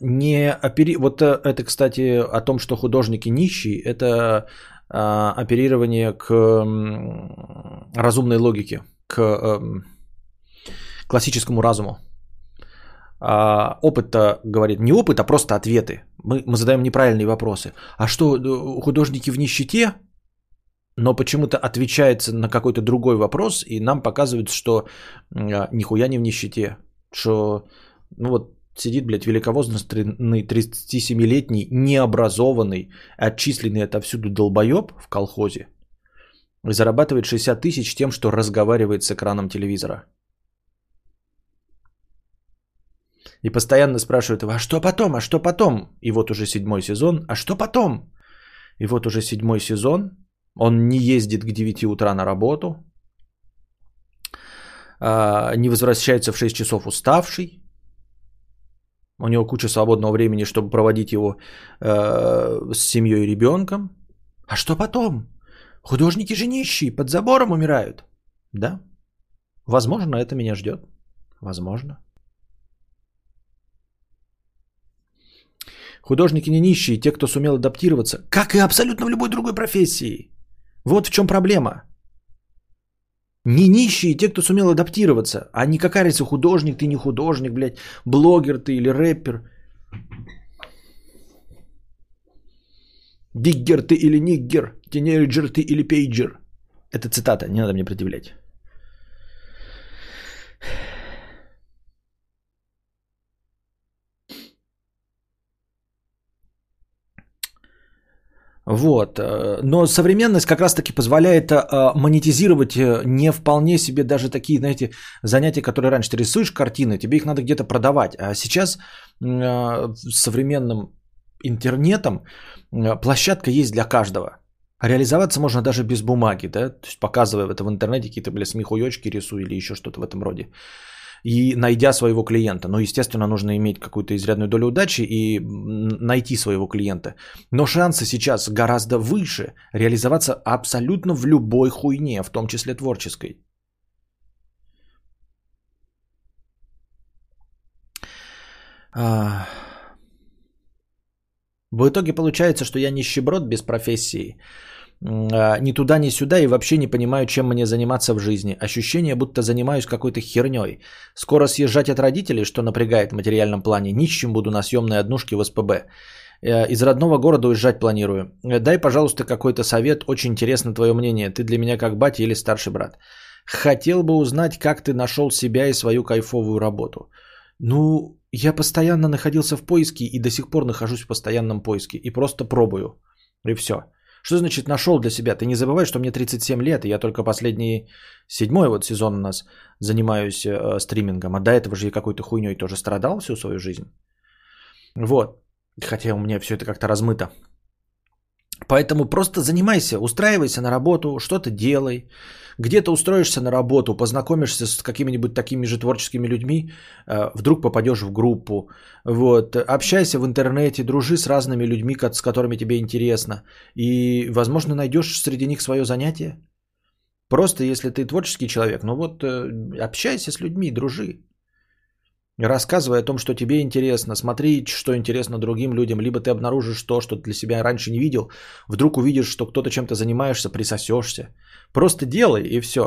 Не опери... Вот это, кстати, о том, что художники нищие, это оперирование к разумной логике, к классическому разуму. Опыт-то говорит, не опыт, а просто ответы. Мы, мы задаем неправильные вопросы. А что, художники в нищете? Но почему-то отвечается на какой-то другой вопрос, и нам показывают, что нихуя не в нищете. Что, ну вот, сидит, блядь, великовозрастный тридцатисемилетний, необразованный, отчисленный отовсюду долбоеб в колхозе, и зарабатывает шестьдесят тысяч тем, что разговаривает с экраном телевизора. И постоянно спрашивают его, а что потом, а что потом? И вот уже седьмой сезон, а что потом? И вот уже седьмой сезон, он не ездит к девяти утра на работу, не возвращается в шесть часов уставший, у него куча свободного времени, чтобы проводить его с семьей и ребенком. А что потом? Художники же нищие, под забором умирают. Да, возможно, это меня ждет, возможно. Художники не нищие, те, кто сумел адаптироваться, как и абсолютно в любой другой профессии. Вот в чем проблема. Не нищие, те, кто сумел адаптироваться, а не какая разница, художник ты, не художник, блядь, блогер ты или рэпер. Диггер ты или ниггер, тинейджер ты или пейджер. Это цитата, не надо мне предъявлять. Вот, но современность как раз-таки позволяет монетизировать не вполне себе даже такие, знаете, занятия, которые раньше ты рисуешь картины, тебе их надо где-то продавать, а сейчас современным интернетом площадка есть для каждого. Реализоваться можно даже без бумаги, да, то есть показывая это в интернете, какие-то, блядь, смехуёчки рисуй или еще что-то в этом роде. И найдя своего клиента. Но, естественно, нужно иметь какую-то изрядную долю удачи и найти своего клиента. Но шансы сейчас гораздо выше реализоваться абсолютно в любой хуйне, в том числе творческой. В итоге получается, что я нищеброд без профессии. Ни туда, ни сюда и вообще не понимаю, чем мне заниматься в жизни. Ощущение, будто занимаюсь какой-то херней. Скоро съезжать от родителей, что напрягает в материальном плане. Нищим буду на съемной однушке в эс пэ бэ. Из родного города уезжать планирую. Дай, пожалуйста, какой-то совет. Очень интересно твое мнение. Ты для меня как батя или старший брат. Хотел бы узнать, как ты нашел себя и свою кайфовую работу. Ну, я постоянно находился в поиске и до сих пор нахожусь в постоянном поиске. И просто пробую. И все. Что значит нашел для себя? Ты не забывай, что мне тридцать семь лет, и я только последний седьмой вот сезон у нас занимаюсь э, стримингом. А до этого же я какой-то хуйней тоже страдал всю свою жизнь. Вот. Хотя у меня все это как-то размыто. Поэтому просто занимайся, устраивайся на работу, что-то делай. Где-то устроишься на работу, познакомишься с какими-нибудь такими же творческими людьми, вдруг попадешь в группу. Вот. Общайся в интернете, дружи с разными людьми, с которыми тебе интересно. И, возможно, найдешь среди них свое занятие. Просто если ты творческий человек, ну вот общайся с людьми, дружи. Рассказывай о том, что тебе интересно, смотри, что интересно другим людям, либо ты обнаружишь то, что ты для себя раньше не видел, вдруг увидишь, что кто-то чем-то занимаешься, присосешься. Просто делай и все,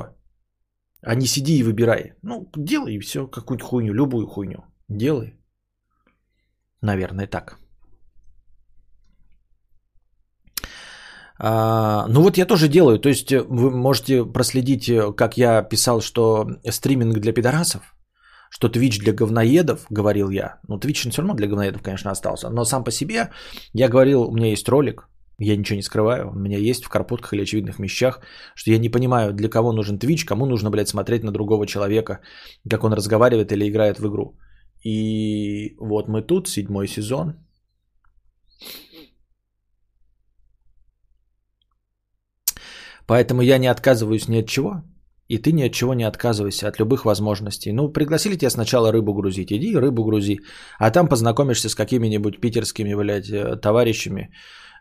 а не сиди и выбирай. Ну, делай и все, какую-то хуйню, любую хуйню, делай. Наверное, так. А, ну вот я тоже делаю, то есть вы можете проследить, как я писал, что стриминг для пидорасов, что Twitch для говноедов, говорил я. Ну, Twitch все равно для говноедов, конечно, остался. Но сам по себе я говорил, у меня есть ролик, я ничего не скрываю, у меня есть в карпотках или очевидных вещах, что я не понимаю, для кого нужен Twitch, кому нужно, блядь, смотреть на другого человека, как он разговаривает или играет в игру. И вот мы тут, седьмой сезон. Поэтому я не отказываюсь ни от чего. И ты ни от чего не отказывайся, от любых возможностей. Ну, пригласили тебя сначала рыбу грузить, иди рыбу грузи. А там познакомишься с какими-нибудь питерскими, блядь, товарищами,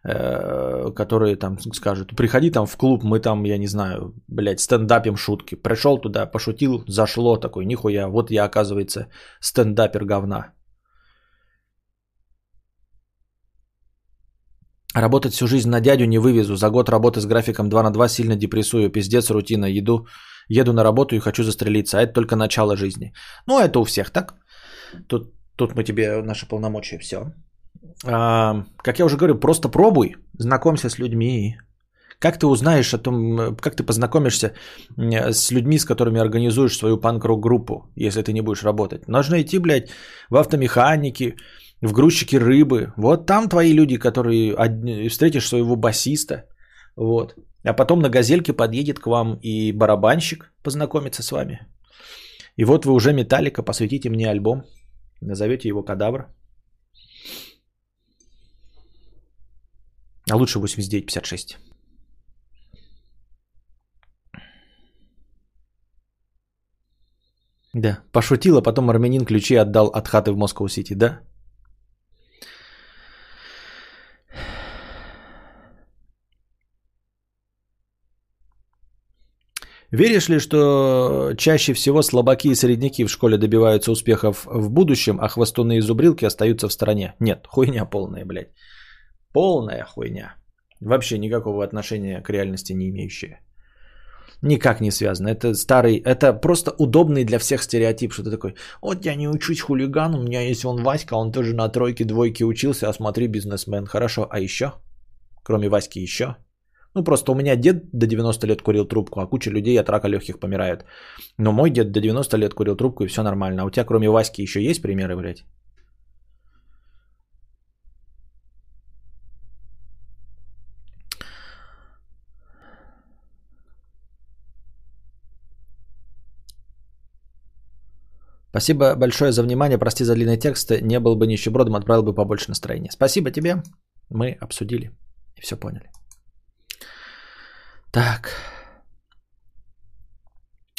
которые там скажут, приходи там в клуб, мы там, я не знаю, блядь, стендапим шутки. Пришел туда, пошутил, зашло, такой, нихуя, вот я, оказывается, стендапер говна. Работать всю жизнь на дядю не вывезу. За год работы с графиком два на два сильно депрессую. Пиздец, рутина, еду, еду на работу и хочу застрелиться. А это только начало жизни. Ну, это у всех так. Тут, тут мы тебе наши полномочия, все. А, как я уже говорю, просто пробуй. Знакомься с людьми. Как ты узнаешь о том, как ты познакомишься с людьми, с которыми организуешь свою панк-рок-группу, если ты не будешь работать? Нужно идти, блядь, в автомеханики, в грузчики рыбы. Вот там твои люди, которые од... встретишь своего басиста. Вот. А потом на газельке подъедет к вам и барабанщик познакомится с вами. И вот вы уже Металлика, посвятите мне альбом. Назовете его Кадавра. А лучше восемьдесят девять пятьдесят шесть. Да, пошутил, а потом армянин ключи отдал от хаты в Москва-Сити, да? Веришь ли, что чаще всего слабаки и средняки в школе добиваются успехов в будущем, а хвостуны и зубрилки остаются в стороне? Нет, хуйня полная, блядь. Полная хуйня. Вообще никакого отношения к реальности не имеющая. Никак не связано. Это старый, это просто удобный для всех стереотип, что ты такой, вот я не учусь хулиган, у меня есть вон Васька, он тоже на тройке, двойке учился, а смотри, бизнесмен. Хорошо, а еще? Кроме Васьки еще? Ну, просто у меня дед до девяноста лет курил трубку, а куча людей от рака легких помирает. Но мой дед до девяноста лет курил трубку, и все нормально. А у тебя, кроме Васьки, еще есть примеры, блядь? Спасибо большое за внимание. Прости за длинный текст. Не был бы нищебродом, отправил бы побольше настроения. Спасибо тебе. Мы обсудили и все поняли. Так.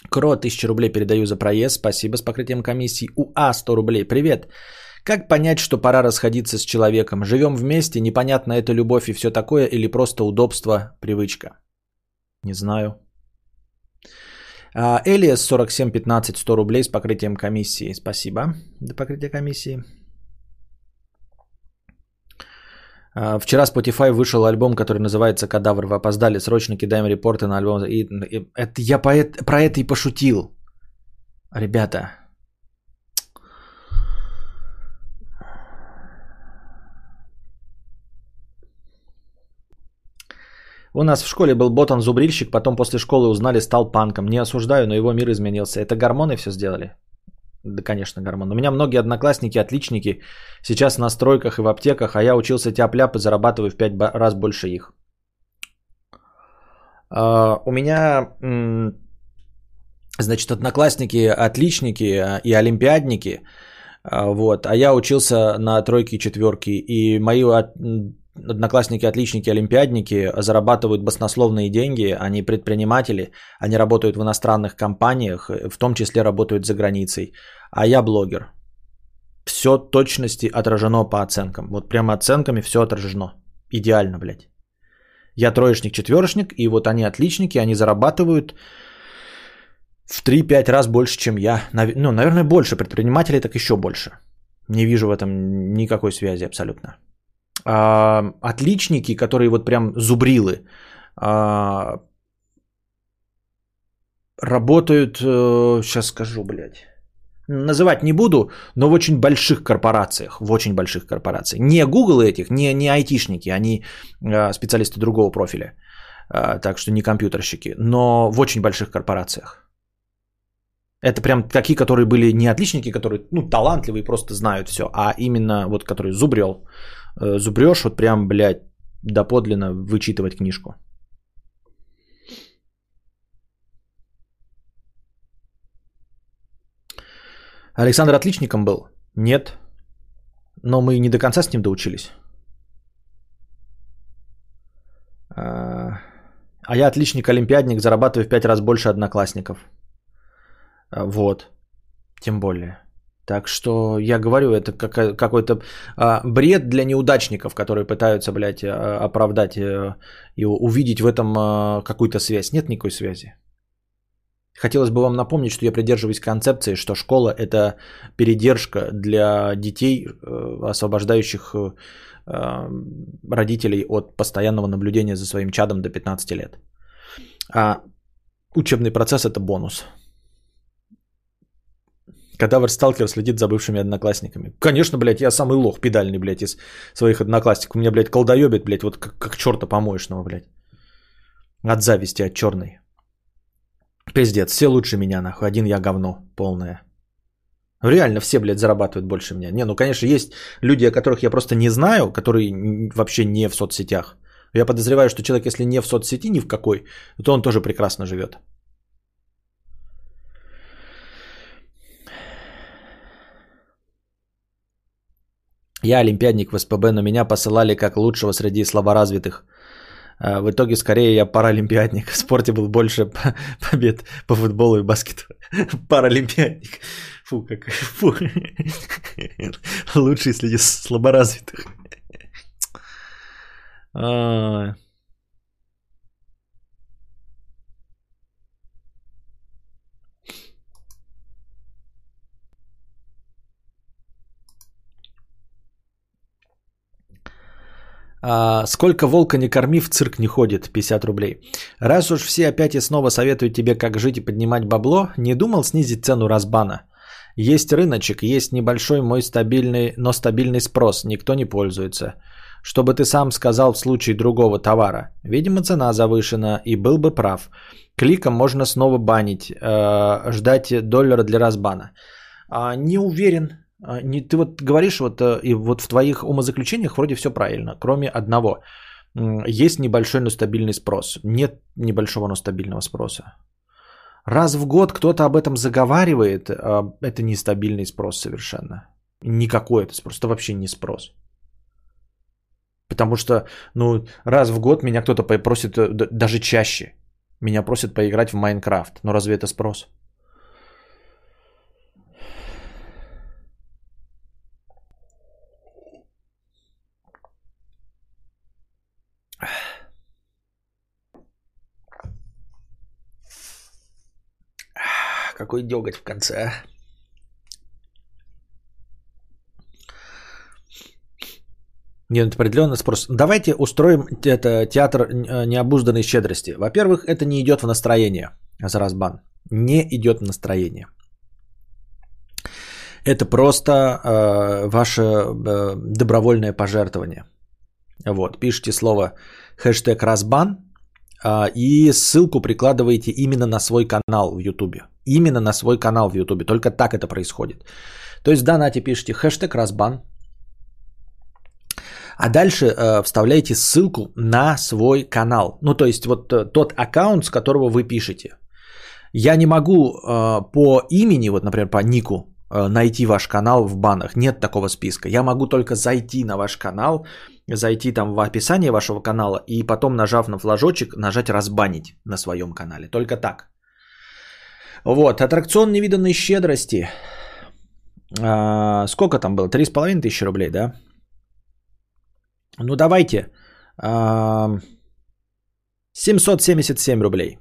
Кро, тысяча рублей передаю за проезд. Спасибо с покрытием комиссии. УА, сто рублей. Привет. Как понять, что пора расходиться с человеком? Живем вместе? Непонятно, это любовь и все такое или просто удобство, привычка? Не знаю. Элиас сорок семь пятнадцать, сто рублей с покрытием комиссии. Спасибо за покрытие комиссии. Вчера Spotify вышел альбом, который называется «Кадавр». Вы опоздали, срочно кидаем репорты на альбом. И, и, это, я по, про это и пошутил. Ребята. У нас в школе был ботан-зубрильщик, потом после школы узнали, стал панком. Не осуждаю, но его мир изменился. Это гормоны все сделали? Да, конечно, гормон. У меня многие одноклассники, отличники, сейчас на стройках и в аптеках, а я учился тяп-ляп и зарабатываю в пять раз больше их. Uh, у меня, м- значит, одноклассники, отличники и олимпиадники, uh, вот, а я учился на тройке и четверке, и мои от- одноклассники, отличники, олимпиадники зарабатывают баснословные деньги, они предприниматели, они работают в иностранных компаниях, в том числе работают за границей, а я блогер. Все точности отражено по оценкам, вот прямо оценками все отражено, идеально, блядь. Я троечник, четверочник, и вот они отличники, они зарабатывают в три-пять раз больше, чем я. Ну, наверное, больше предпринимателей, так еще больше. Не вижу в этом никакой связи абсолютно. Отличники, которые вот прям зубрилы, работают, сейчас скажу, блядь, называть не буду, но в очень больших корпорациях, в очень больших корпорациях. Не Google этих, не, не айтишники, они специалисты другого профиля, так что не компьютерщики, но в очень больших корпорациях. Это прям такие, которые были не отличники, которые, ну, талантливые, просто знают все, а именно вот, которые зубрел, зубрёшь, вот прям, блядь, доподлинно вычитывать книжку. Александр отличником был? Нет. Но мы не до конца с ним доучились. А я отличник-олимпиадник, зарабатываю в пять раз больше одноклассников. Вот. Тем более. Так что я говорю, это какой-то бред для неудачников, которые пытаются, блядь, оправдать и увидеть в этом какую-то связь. Нет никакой связи. Хотелось бы вам напомнить, что я придерживаюсь концепции, что школа – это передержка для детей, освобождающих родителей от постоянного наблюдения за своим чадом до пятнадцати лет. А учебный процесс – это бонус. Кадавр-сталкер следит за бывшими одноклассниками. Конечно, блядь, я самый лох педальный, блядь, из своих одноклассников. У меня, блядь, колдоёбит, блядь, вот как, как чёрта помоечного, блядь. От зависти, от чёрной. Пиздец, все лучше меня, нахуй, один я говно полное. Реально все, блядь, зарабатывают больше меня. Не, ну, конечно, есть люди, о которых я просто не знаю, которые вообще не в соцсетях. Я подозреваю, что человек, если не в соцсети ни в какой, то он тоже прекрасно живет. Я олимпиадник в СПБ, но меня посылали как лучшего среди слаборазвитых. В итоге, скорее, я паралимпиадник. В спорте был больше побед по футболу и баскету. Паралимпиадник. Фу, как... Фу. Лучший среди слаборазвитых. А... Сколько волка не корми, в цирк не ходит, пятьдесят рублей. Раз уж все опять и снова советуют тебе, как жить и поднимать бабло, не думал снизить цену разбана? Есть рыночек, есть небольшой мой стабильный, но стабильный спрос, никто не пользуется. Что бы ты сам сказал в случае другого товара? Видимо, цена завышена, и был бы прав. Кликом можно снова банить, э, ждать доллара для разбана. А, не уверен. Не, ты вот говоришь, вот, и вот в твоих умозаключениях вроде все правильно, кроме одного. Есть небольшой, но стабильный спрос. Нет небольшого, но стабильного спроса. Раз в год кто-то об этом заговаривает, это не стабильный спрос совершенно. Никакой это спрос, это вообще не спрос. Потому что, ну, раз в год меня кто-то просит, даже чаще, меня просят поиграть в Minecraft. Но разве это спрос? Какой дёготь в конце. Нет, это определённо спрос. Давайте устроим это театр необузданной щедрости. Во-первых, это не идёт в настроение. За разбан. Не идёт в настроение. Это просто э, ваше э, добровольное пожертвование. Вот, пишите слово хэштег разбан э, и ссылку прикладываете именно на свой канал в YouTube. Именно на свой канал в YouTube. Только так это происходит. То есть в донате пишите хэштег разбан. А дальше э, вставляете ссылку на свой канал. Ну, то есть вот э, тот аккаунт, с которого вы пишете. Я не могу э, по имени, вот, например, по нику, э, найти ваш канал в банах. Нет такого списка. Я могу только зайти на ваш канал, зайти там в описание вашего канала и потом, нажав на флажочек, нажать «Разбанить» на своем канале. Только так. Вот. Аттракцион невиданной щедрости. А, сколько там было? три с половиной тысячи рублей, да? Ну, давайте. А, семьсот семьдесят семь рублей.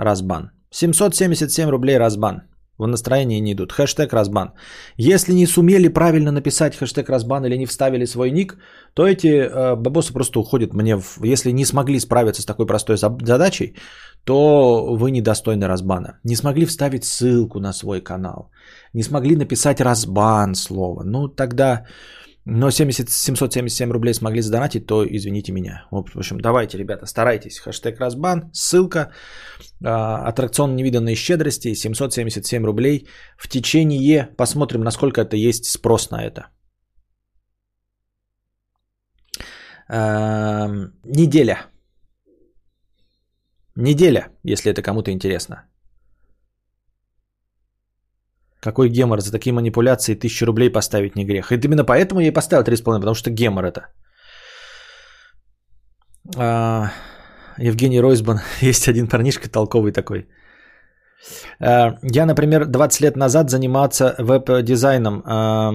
Разбан. семьсот семьдесят семь рублей разбан. В настроении не идут. Хэштег разбан. Если не сумели правильно написать хэштег разбан или не вставили свой ник, то эти э, бабосы просто уходят мне. В... Если не смогли справиться с такой простой задачей, то вы недостойны разбана. Не смогли вставить ссылку на свой канал. Не смогли написать разбан слово. Ну тогда, но семьдесят, семьсот семьдесят семь рублей смогли задонатить, то извините меня. В общем, давайте, ребята, старайтесь. Хэштег разбан, ссылка, э, аттракцион невиданной щедрости, семьсот семьдесят семь рублей. В течение, посмотрим, насколько это есть спрос на это. Э, неделя. Неделя, если это кому-то интересно. Какой гемор, за такие манипуляции тысячу рублей поставить не грех. И именно поэтому я и поставил три с половиной, потому что гемор это. А, Евгений Ройсбан, есть один парнишка толковый такой. А, я, например, двадцать лет назад занимался веб-дизайном, а,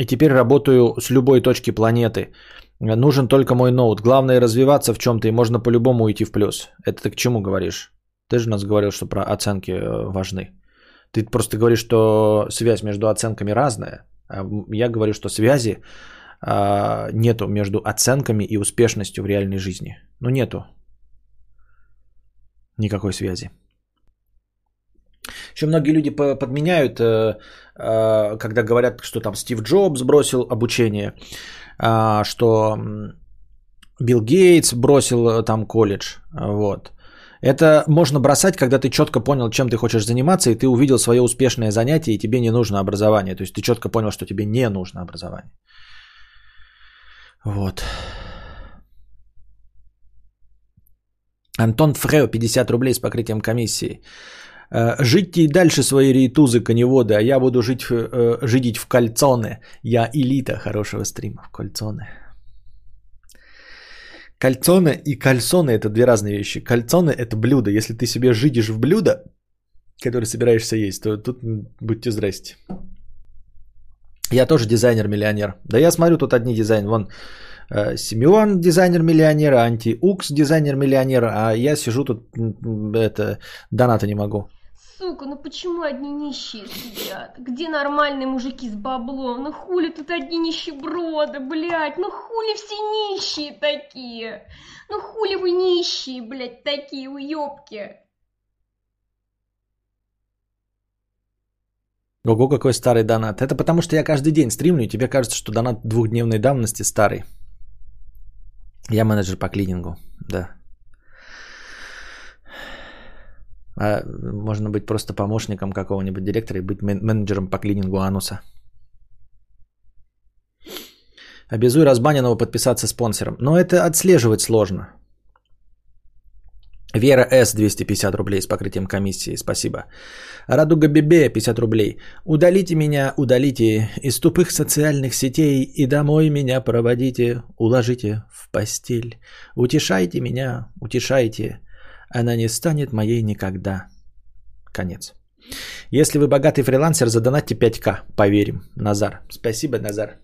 и теперь работаю с любой точки планеты. Нужен только мой ноут. Главное развиваться в чем-то, и можно по-любому уйти в плюс. Это ты к чему говоришь? Ты же у нас говорил, что про оценки важны. Ты просто говоришь, что связь между оценками разная. Я говорю, что связи а, нету между оценками и успешностью в реальной жизни. Ну, нету никакой связи. Еще многие люди подменяют, а, а, когда говорят, что там Стив Джобс бросил обучение, а, что Билл Гейтс бросил там колледж, вот. Это можно бросать, когда ты четко понял, чем ты хочешь заниматься, и ты увидел свое успешное занятие, и тебе не нужно образование. То есть ты четко понял, что тебе не нужно образование. Вот. Антон Фрео, пятьдесят рублей с покрытием комиссии. Жить и дальше свои рейтузы, коневоды, а я буду жить, жидить в кальцоны. Я элита хорошего стрима в кальцоны. Кальцоны и кальсоны – это две разные вещи. Кальцоны – это блюдо. Если ты себе жидишь в блюдо, которое собираешься есть, то тут будьте здрасте. Я тоже дизайнер-миллионер. Да я смотрю, тут одни дизайнеры. Вон Симеон дизайнер-миллионер, Анти-Укс дизайнер-миллионер, а я сижу тут, это, доната не могу. Сука, ну почему одни нищие сидят? Где нормальные мужики с баблом? Ну хули тут одни нищеброды, блядь? Ну хули все нищие такие? Ну хули вы нищие, блядь, такие уёбки? Ого, какой старый донат. Это потому, что я каждый день стримлю, и тебе кажется, что донат двухдневной давности старый. Я менеджер по клинингу, да. А можно быть просто помощником какого-нибудь директора и быть мен- менеджером по клинингу ануса. Обязуй разбаненного подписаться спонсором. Но это отслеживать сложно. Вера С. двести пятьдесят рублей с покрытием комиссии. Спасибо. Радуга Бебе пятьдесят рублей. Удалите меня, удалите из тупых социальных сетей и домой меня проводите, уложите в постель. Утешайте меня, утешайте. Она не станет моей никогда. Конец. Если вы богатый фрилансер, задонатьте пять тысяч. Поверим. Назар. Спасибо, Назар.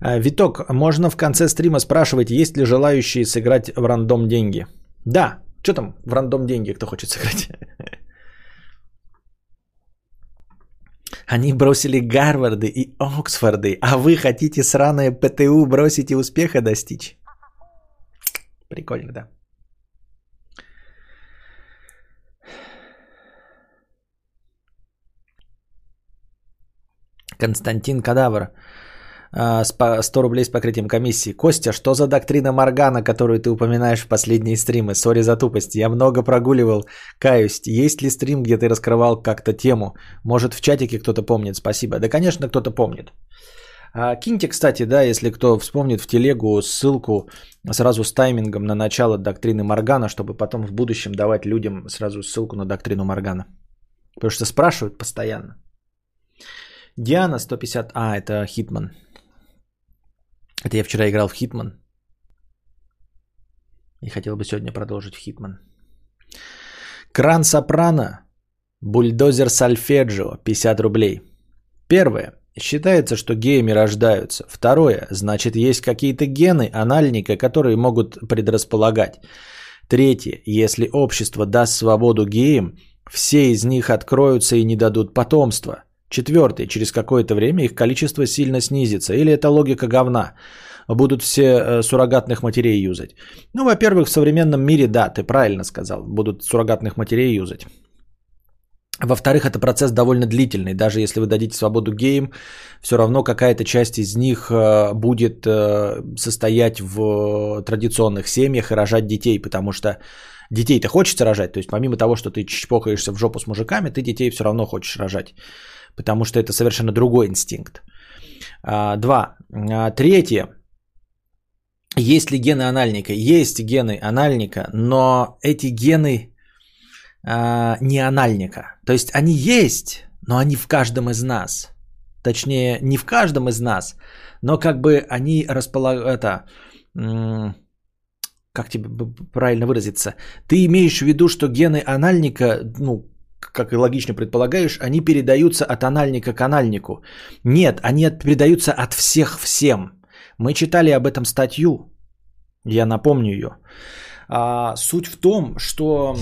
Виток, можно в конце стрима спрашивать, есть ли желающие сыграть в рандом деньги? Да. Что там в рандом деньги, кто хочет сыграть? Они бросили Гарварды и Оксфорды, а вы хотите сраное ПТУ бросить и успеха достичь? Прикольно, да. Константин Кадавра, сто рублей с покрытием комиссии. Костя, что за доктрина Моргана, которую ты упоминаешь в последние стримы? Сори за тупость, я много прогуливал. Каюсь, есть ли стрим, где ты раскрывал как-то тему? Может, в чатике кто-то помнит? Спасибо. Да, конечно, кто-то помнит. Киньте, кстати, да, если кто вспомнит в телегу ссылку сразу с таймингом на начало доктрины Моргана, чтобы потом в будущем давать людям сразу ссылку на доктрину Моргана. Потому что спрашивают постоянно. Диана сто пятьдесят... А, это Hitman. Это я вчера играл в Hitman. И хотел бы сегодня продолжить в Hitman. Кран Сопрано. Бульдозер Сольфеджио. пятьдесят рублей. Первое. Считается, что геями рождаются. Второе. Значит, есть какие-то гены анальника, которые могут предрасполагать. Третье. Если общество даст свободу геям, все из них откроются и не дадут потомства. Четвертое. Через какое-то время их количество сильно снизится. Или это логика говна? Будут все суррогатных матерей юзать. Ну, во-первых, в современном мире, да, ты правильно сказал, будут суррогатных матерей юзать. Во-вторых, это процесс довольно длительный. Даже если вы дадите свободу геям, все равно какая-то часть из них будет состоять в традиционных семьях и рожать детей, потому что детей-то хочется рожать. То есть помимо того, что ты чпокаешься в жопу с мужиками, ты детей все равно хочешь рожать, потому что это совершенно другой инстинкт. Два. Третье. Есть ли гены анальника? Есть гены анальника, но эти гены э, не анальника. То есть они есть, но они в каждом из нас. Точнее, не в каждом из нас, но как бы они располагают... Это, м- как тебе правильно выразиться? Ты имеешь в виду, что гены анальника... ну, как и логично предполагаешь, они передаются от анальника к анальнику. Нет, они передаются от всех всем. Мы читали об этом статью, я напомню ее. А, суть в том, что,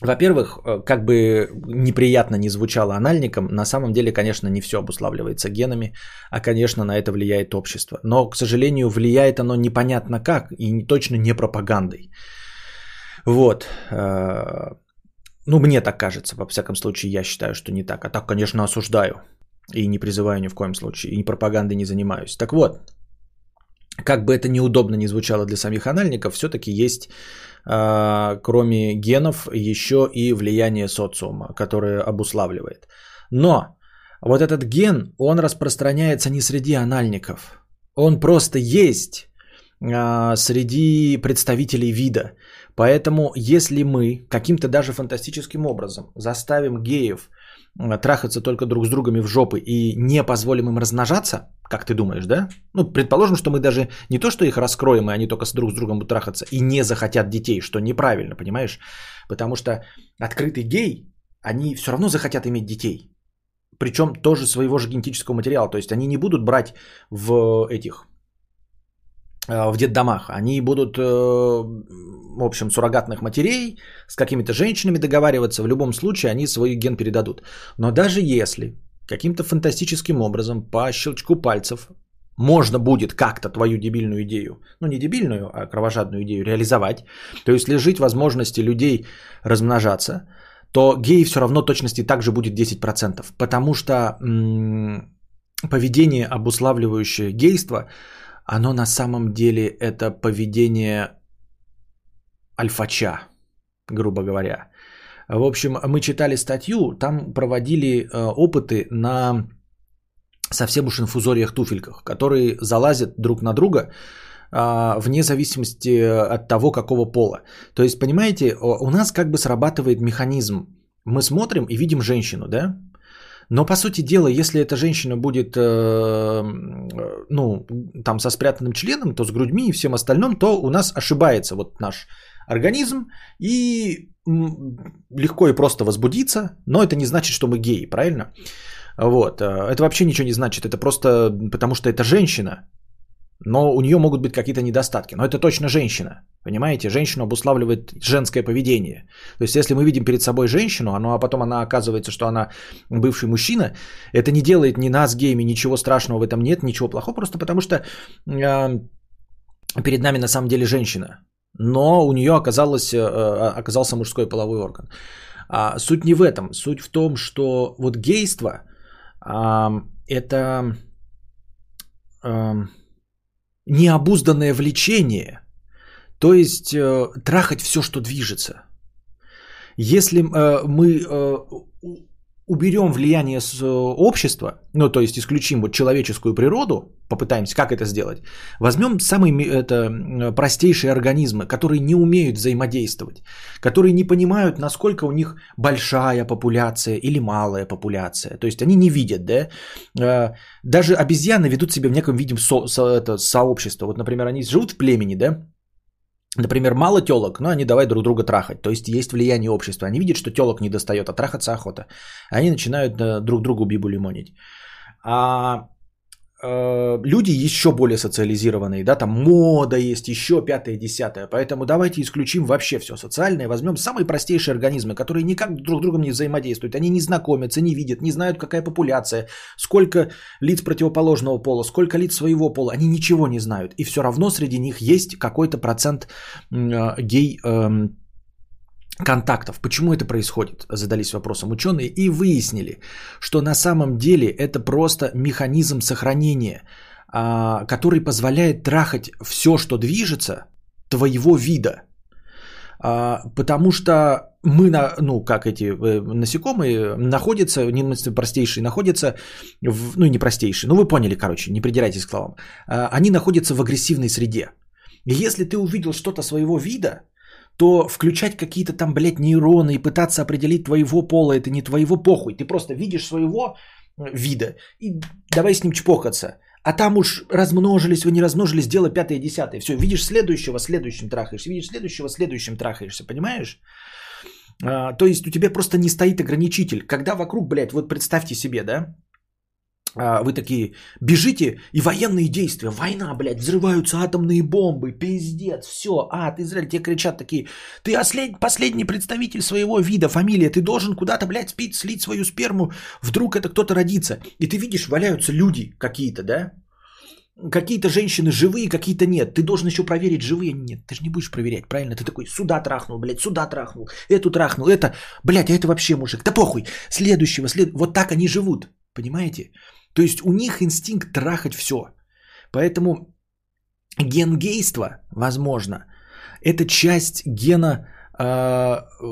во-первых, как бы неприятно не звучало анальникам, на самом деле, конечно, не все обуславливается генами, а, конечно, на это влияет общество. Но, к сожалению, влияет оно непонятно как и точно не пропагандой. Вот. Ну, мне так кажется, во всяком случае, я считаю, что не так. А так, конечно, осуждаю. И не призываю ни в коем случае, и пропагандой не занимаюсь. Так вот, как бы это неудобно ни звучало для самих анальников, все-таки есть, э, кроме генов, еще и влияние социума, которое обуславливает. Но вот этот ген, он распространяется не среди анальников. Он просто есть, э, среди представителей вида. Поэтому если мы каким-то даже фантастическим образом заставим геев трахаться только друг с другом в жопы и не позволим им размножаться, как ты думаешь, да? Ну, предположим, что мы даже не то, что их раскроем, и они только с друг с другом будут трахаться и не захотят детей, что неправильно, понимаешь? Потому что открытый гей, они все равно захотят иметь детей. Причем тоже своего же генетического материала. То есть они не будут брать в этих... в детдомах. Они будут, в общем, суррогатных матерей с какими-то женщинами договариваться. В любом случае они свой ген передадут. Но даже если каким-то фантастическим образом по щелчку пальцев можно будет как-то твою дебильную идею, ну не дебильную, а кровожадную идею реализовать, то есть лишить возможности людей размножаться, то гей все равно точности также будет десять процентов. Потому что м- поведение, обуславливающее гейство, оно на самом деле это поведение альфача, грубо говоря. В общем, мы читали статью, там проводили опыты на совсем уж инфузориях-туфельках, которые залазят друг на друга вне зависимости от того, какого пола. То есть, понимаете, у нас как бы срабатывает механизм. Мы смотрим и видим женщину, да? Но, по сути дела, если эта женщина будет, ну, там со спрятанным членом, то с грудьми и всем остальным, то у нас ошибается вот наш организм и легко и просто возбудиться, но это не значит, что мы геи, правильно? Вот, это вообще ничего не значит, это просто потому, что это женщина, но у нее могут быть какие-то недостатки, но это точно женщина, понимаете? Женщину обуславливает женское поведение. То есть, если мы видим перед собой женщину, оно, а потом она оказывается, что она бывший мужчина, это не делает ни нас геями, ничего страшного в этом нет, ничего плохого, просто потому что э, перед нами на самом деле женщина, но у нее оказалось, э, оказался мужской половой орган. А, суть не в этом, суть в том, что вот гейство э, это... Э, необузданное влечение, то есть э, трахать все, что движется. Если э, мы э, уберем влияние с общества, ну то есть исключим вот человеческую природу, попытаемся как это сделать, возьмем самые это, простейшие организмы, которые не умеют взаимодействовать, которые не понимают, насколько у них большая популяция или малая популяция, то есть они не видят, да, даже обезьяны ведут себя в неком виде со- со- это, сообщества, вот например, они живут в племени, да, например, мало телок, но они давай друг друга трахать. То есть есть влияние общества. Они видят, что телок не достает, а трахаться охота. Они начинают друг другу бибулимонить. А э, люди еще более социализированные, да, там мода есть, еще пятое, десятое. Поэтому давайте исключим вообще все социальное. Возьмем самые простейшие организмы, которые никак друг с другом не взаимодействуют. Они не знакомятся, не видят, не знают, какая популяция, сколько лиц противоположного пола, сколько лиц своего пола. Они ничего не знают. И все равно среди них есть какой-то процент э, гей э, контактов. Почему это происходит? Задались вопросом ученые и выяснили, что на самом деле это просто механизм сохранения, который позволяет трахать все, что движется, твоего вида. Потому что мы, ну как эти насекомые, находятся, не простейшие, находятся, в, ну не простейшие, ну вы поняли, короче, не придирайтесь к словам. Они находятся в агрессивной среде. Если ты увидел что-то своего вида, то включать какие-то там, блядь, нейроны и пытаться определить твоего пола, это не твоего похуй. Ты просто видишь своего вида и давай с ним чпокаться. А там уж размножились вы, не размножились, дело пятое, десятое. Все, видишь следующего, следующим трахаешься. Видишь следующего, следующим трахаешься, понимаешь? А, то есть у тебя просто не стоит ограничитель. Когда вокруг, блядь, вот представьте себе, да? Вы такие, бежите, и военные действия, война, блядь, взрываются атомные бомбы, пиздец, все, ад, Израиль, тебе кричат такие, ты ослед... последний представитель своего вида, фамилия, ты должен куда-то, блядь, спить, слить свою сперму, вдруг это кто-то родится, и ты видишь, валяются люди какие-то, да, какие-то женщины живые, какие-то нет, ты должен еще проверить, живые они нет, ты же не будешь проверять, правильно, ты такой, сюда трахнул, блядь, сюда трахнул, эту трахнул, это, блядь, а это вообще мужик, да похуй, следующего, след... вот так они живут, понимаете? То есть у них инстинкт трахать все. Поэтому генгейство, возможно, это часть гена... Э, э,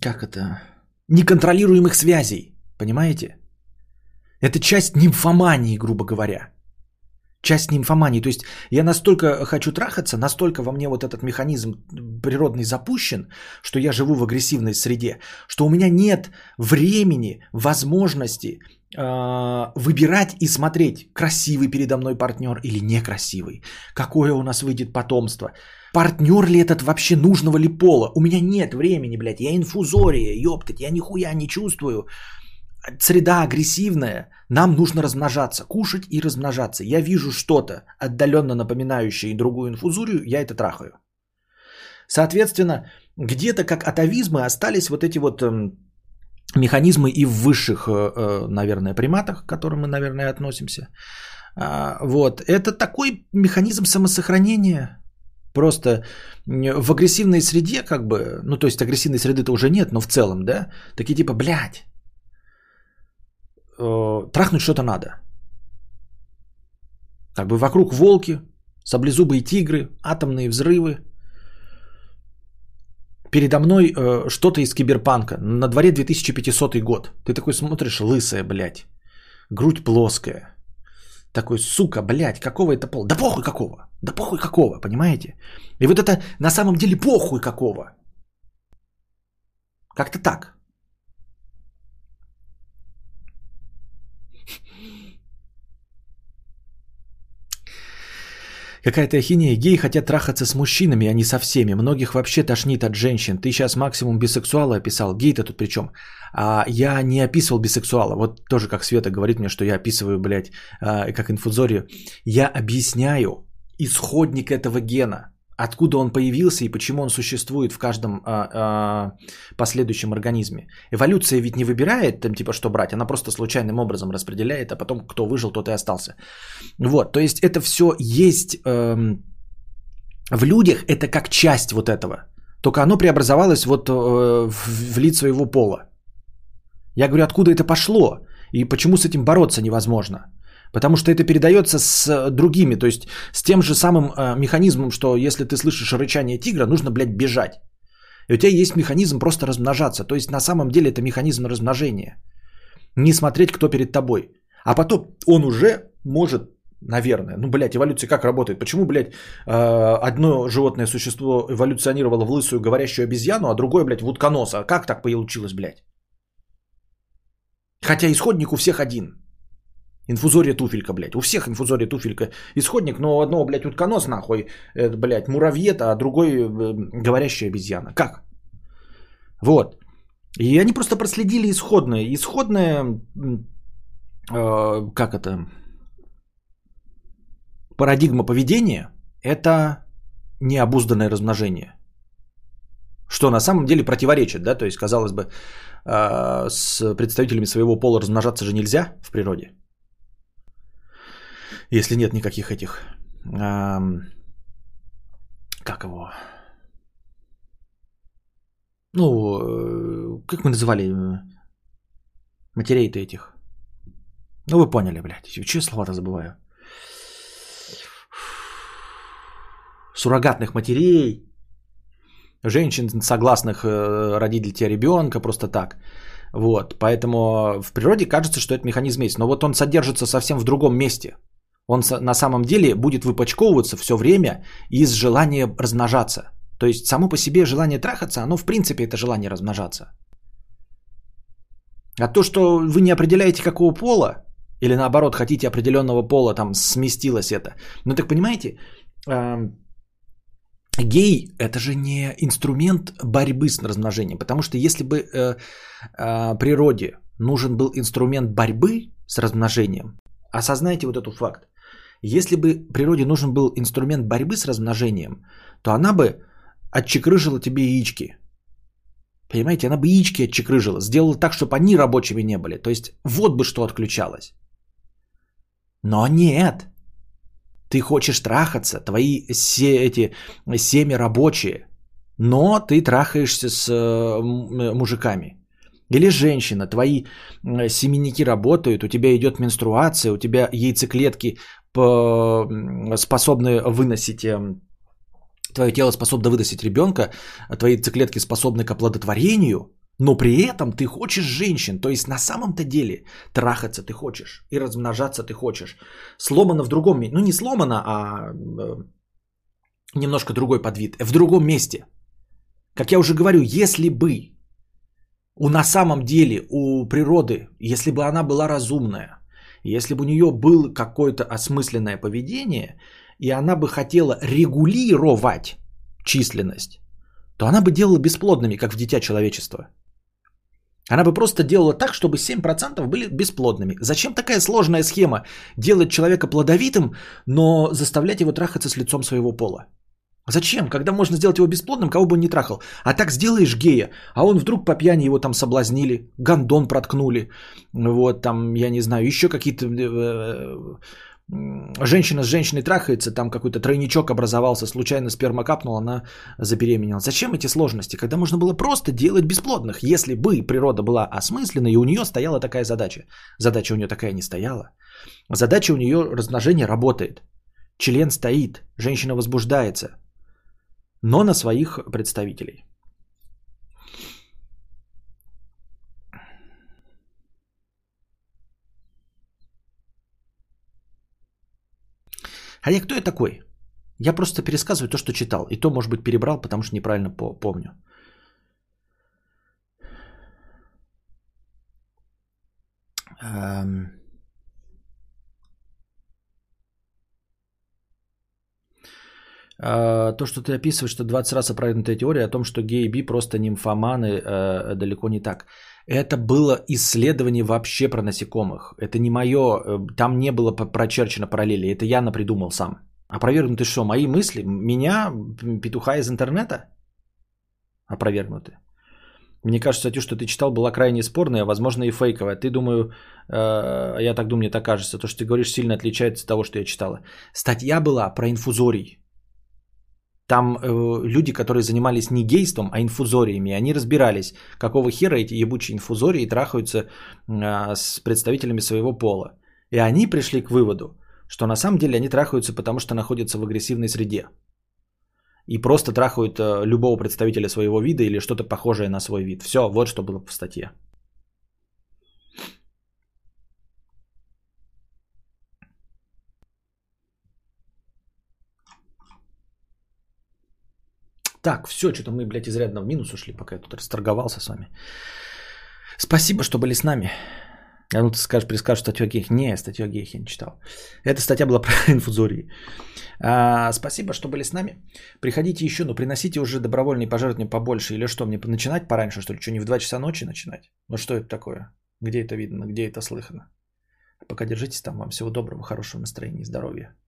как это? Неконтролируемых связей. Понимаете? Это часть нимфомании, грубо говоря. Часть нимфомании. То есть я настолько хочу трахаться, настолько во мне вот этот механизм природный запущен, что я живу в агрессивной среде, что у меня нет времени, возможности э, выбирать и смотреть, красивый передо мной партнер или некрасивый, какое у нас выйдет потомство, партнер ли этот вообще, нужного ли пола. У меня нет времени, блядь, я инфузория, ёптать, я нихуя не чувствую. Среда агрессивная, нам нужно размножаться, кушать и размножаться. Я вижу что-то, отдаленно напоминающее другую инфузорию, я это трахаю. Соответственно, где-то как атовизмы остались вот эти вот механизмы и в высших, наверное, приматах, к которым мы, наверное, относимся. Вот. Это такой механизм самосохранения. Просто в агрессивной среде как бы, ну то есть агрессивной среды-то уже нет, но в целом, да, такие типа, блядь, трахнуть что-то надо. Как бы вокруг волки, саблезубые тигры, атомные взрывы. Передо мной э, что-то из киберпанка. На дворе две тысячи пятисотый год. Ты такой смотришь, лысая, блядь. Грудь плоская. Такой, сука, блядь, какого это пола? Да похуй какого! Да похуй какого, понимаете? И вот это на самом деле похуй какого. Как-то так. Какая-то ахинея. Геи хотят трахаться с мужчинами, а не со всеми. Многих вообще тошнит от женщин. Ты сейчас максимум бисексуала описал. Гей-то тут при чем? А я не описывал бисексуала. Вот тоже как Света говорит мне, что я описываю, блядь, как инфузорию. Я объясняю исходник этого гена. Откуда он появился и почему он существует в каждом а, а, последующем организме. Эволюция ведь не выбирает, там, типа, что брать, она просто случайным образом распределяет, а потом кто выжил, тот и остался. Вот, то есть это все есть эм, в людях, это как часть вот этого, только оно преобразовалось вот э, в, в лиц своего пола. Я говорю, откуда это пошло и почему с этим бороться невозможно. Потому что это передается с другими, то есть с тем же самым э, механизмом, что если ты слышишь рычание тигра, нужно, блядь, бежать. И у тебя есть механизм просто размножаться. То есть на самом деле это механизм размножения. Не смотреть, кто перед тобой. А потом он уже может, наверное, ну, блядь, эволюция как работает? Почему, блядь, одно животное существо эволюционировало в лысую говорящую обезьяну, а другое, блядь, в утконоса? Как так получилось, блядь? Хотя исходник у всех один. Инфузория туфелька, блядь. У всех инфузория туфелька исходник, но у одного, блядь, утконос, нахуй, блядь, муравьед, а другой говорящая обезьяна. Как? Вот. И они просто проследили исходное. Исходное, э, как это, парадигма поведения – это необузданное размножение. Что на самом деле противоречит, да? То есть, казалось бы, э, с представителями своего пола размножаться же нельзя в природе. Если нет никаких этих, э, как его, ну, э, как мы называли матерей-то этих? Ну, вы поняли, блядь, чьи слова-то забываю? Суррогатных матерей, женщин, согласных э, родить для тебя ребенка, просто так. Вот, поэтому в природе кажется, что этот механизм есть, но вот он содержится совсем в другом месте. Он на самом деле будет выпачковываться все время из желания размножаться. То есть само по себе желание трахаться, оно в принципе это желание размножаться. А то, что вы не определяете какого пола, или наоборот хотите определенного пола, там сместилось это. Ну так понимаете, э, гей это же не инструмент борьбы с размножением. Потому что если бы э, э, природе нужен был инструмент борьбы с размножением, осознайте вот этот факт. Если бы природе нужен был инструмент борьбы с размножением, то она бы отчекрыжила тебе яички. Понимаете, она бы яички отчекрыжила, сделала так, чтобы они рабочими не были. То есть вот бы что отключалось. Но нет. Ты хочешь трахаться, твои се- эти семя рабочие, но ты трахаешься с мужиками. Или женщина, твои семенники работают, у тебя идет менструация, у тебя яйцеклетки способны выносить, твое тело способно выносить ребенка, твои яйцеклетки способны к оплодотворению, но при этом ты хочешь женщин, то есть на самом-то деле трахаться ты хочешь и размножаться ты хочешь. Сломано в другом месте, ну не сломано, а немножко другой подвид, в другом месте. Как я уже говорю, если бы У на самом деле у природы, если бы она была разумная, если бы у нее было какое-то осмысленное поведение, и она бы хотела регулировать численность, то она бы делала бесплодными, как в дитя человечества. Она бы просто делала так, чтобы семь процентов были бесплодными. Зачем такая сложная схема делать человека плодовитым, но заставлять его трахаться с лицом своего пола? Зачем? Когда можно сделать его бесплодным, кого бы он не трахал. А так сделаешь гея, а он вдруг по пьяни его там соблазнили, гондон проткнули, вот там, я не знаю, еще какие-то... Женщина с женщиной трахается, там какой-то тройничок образовался, случайно сперма капнула, она забеременела. Зачем эти сложности, когда можно было просто делать бесплодных, если бы природа была осмыслена, и у нее стояла такая задача. Задача у нее такая не стояла. Задача у нее размножение работает. Член стоит, женщина возбуждается. Но на своих представителей. А я кто я такой? Я просто пересказываю то, что читал. И то, может быть, перебрал, потому что неправильно помню. Эм... То, что ты описываешь, что двадцать раз опровергнутая теория о том, что геи и би просто нимфоманы, далеко не так. Это было исследование вообще про насекомых. Это не мое, там не было прочерчено параллели, это я напридумал сам. Опровергнуты что, мои мысли? Меня, петуха из интернета? Опровергнуты. Мне кажется, статью, что ты читал, была крайне спорная, возможно, и фейковая. Ты, думаю, э, я так думаю, мне так кажется, то, что ты говоришь, сильно отличается от того, что я читала. Статья была про инфузорий. Там э, люди, которые занимались не гейством, а инфузориями, они разбирались, какого хера эти ебучие инфузории трахаются э, с представителями своего пола. И они пришли к выводу, что на самом деле они трахаются, потому что находятся в агрессивной среде. и просто трахают любого представителя своего вида или что-то похожее на свой вид. Все, вот что было в статье. Так, все, что-то мы, блядь, изрядно в минус ушли, пока я тут расторговался с вами. Спасибо, что были с нами. А ну ты скажешь, перескажешь статью Гейхин. Не, статью Гейхин не читал. Эта статья была про инфузории. А, спасибо, что были с нами. Приходите еще, но приносите уже добровольные пожертвования побольше. Или что, мне начинать пораньше, что ли? Что, не в два часа ночи начинать? Ну что это такое? Где это видно, где это слыхано? Пока держитесь там. Вам всего доброго, хорошего настроения и здоровья.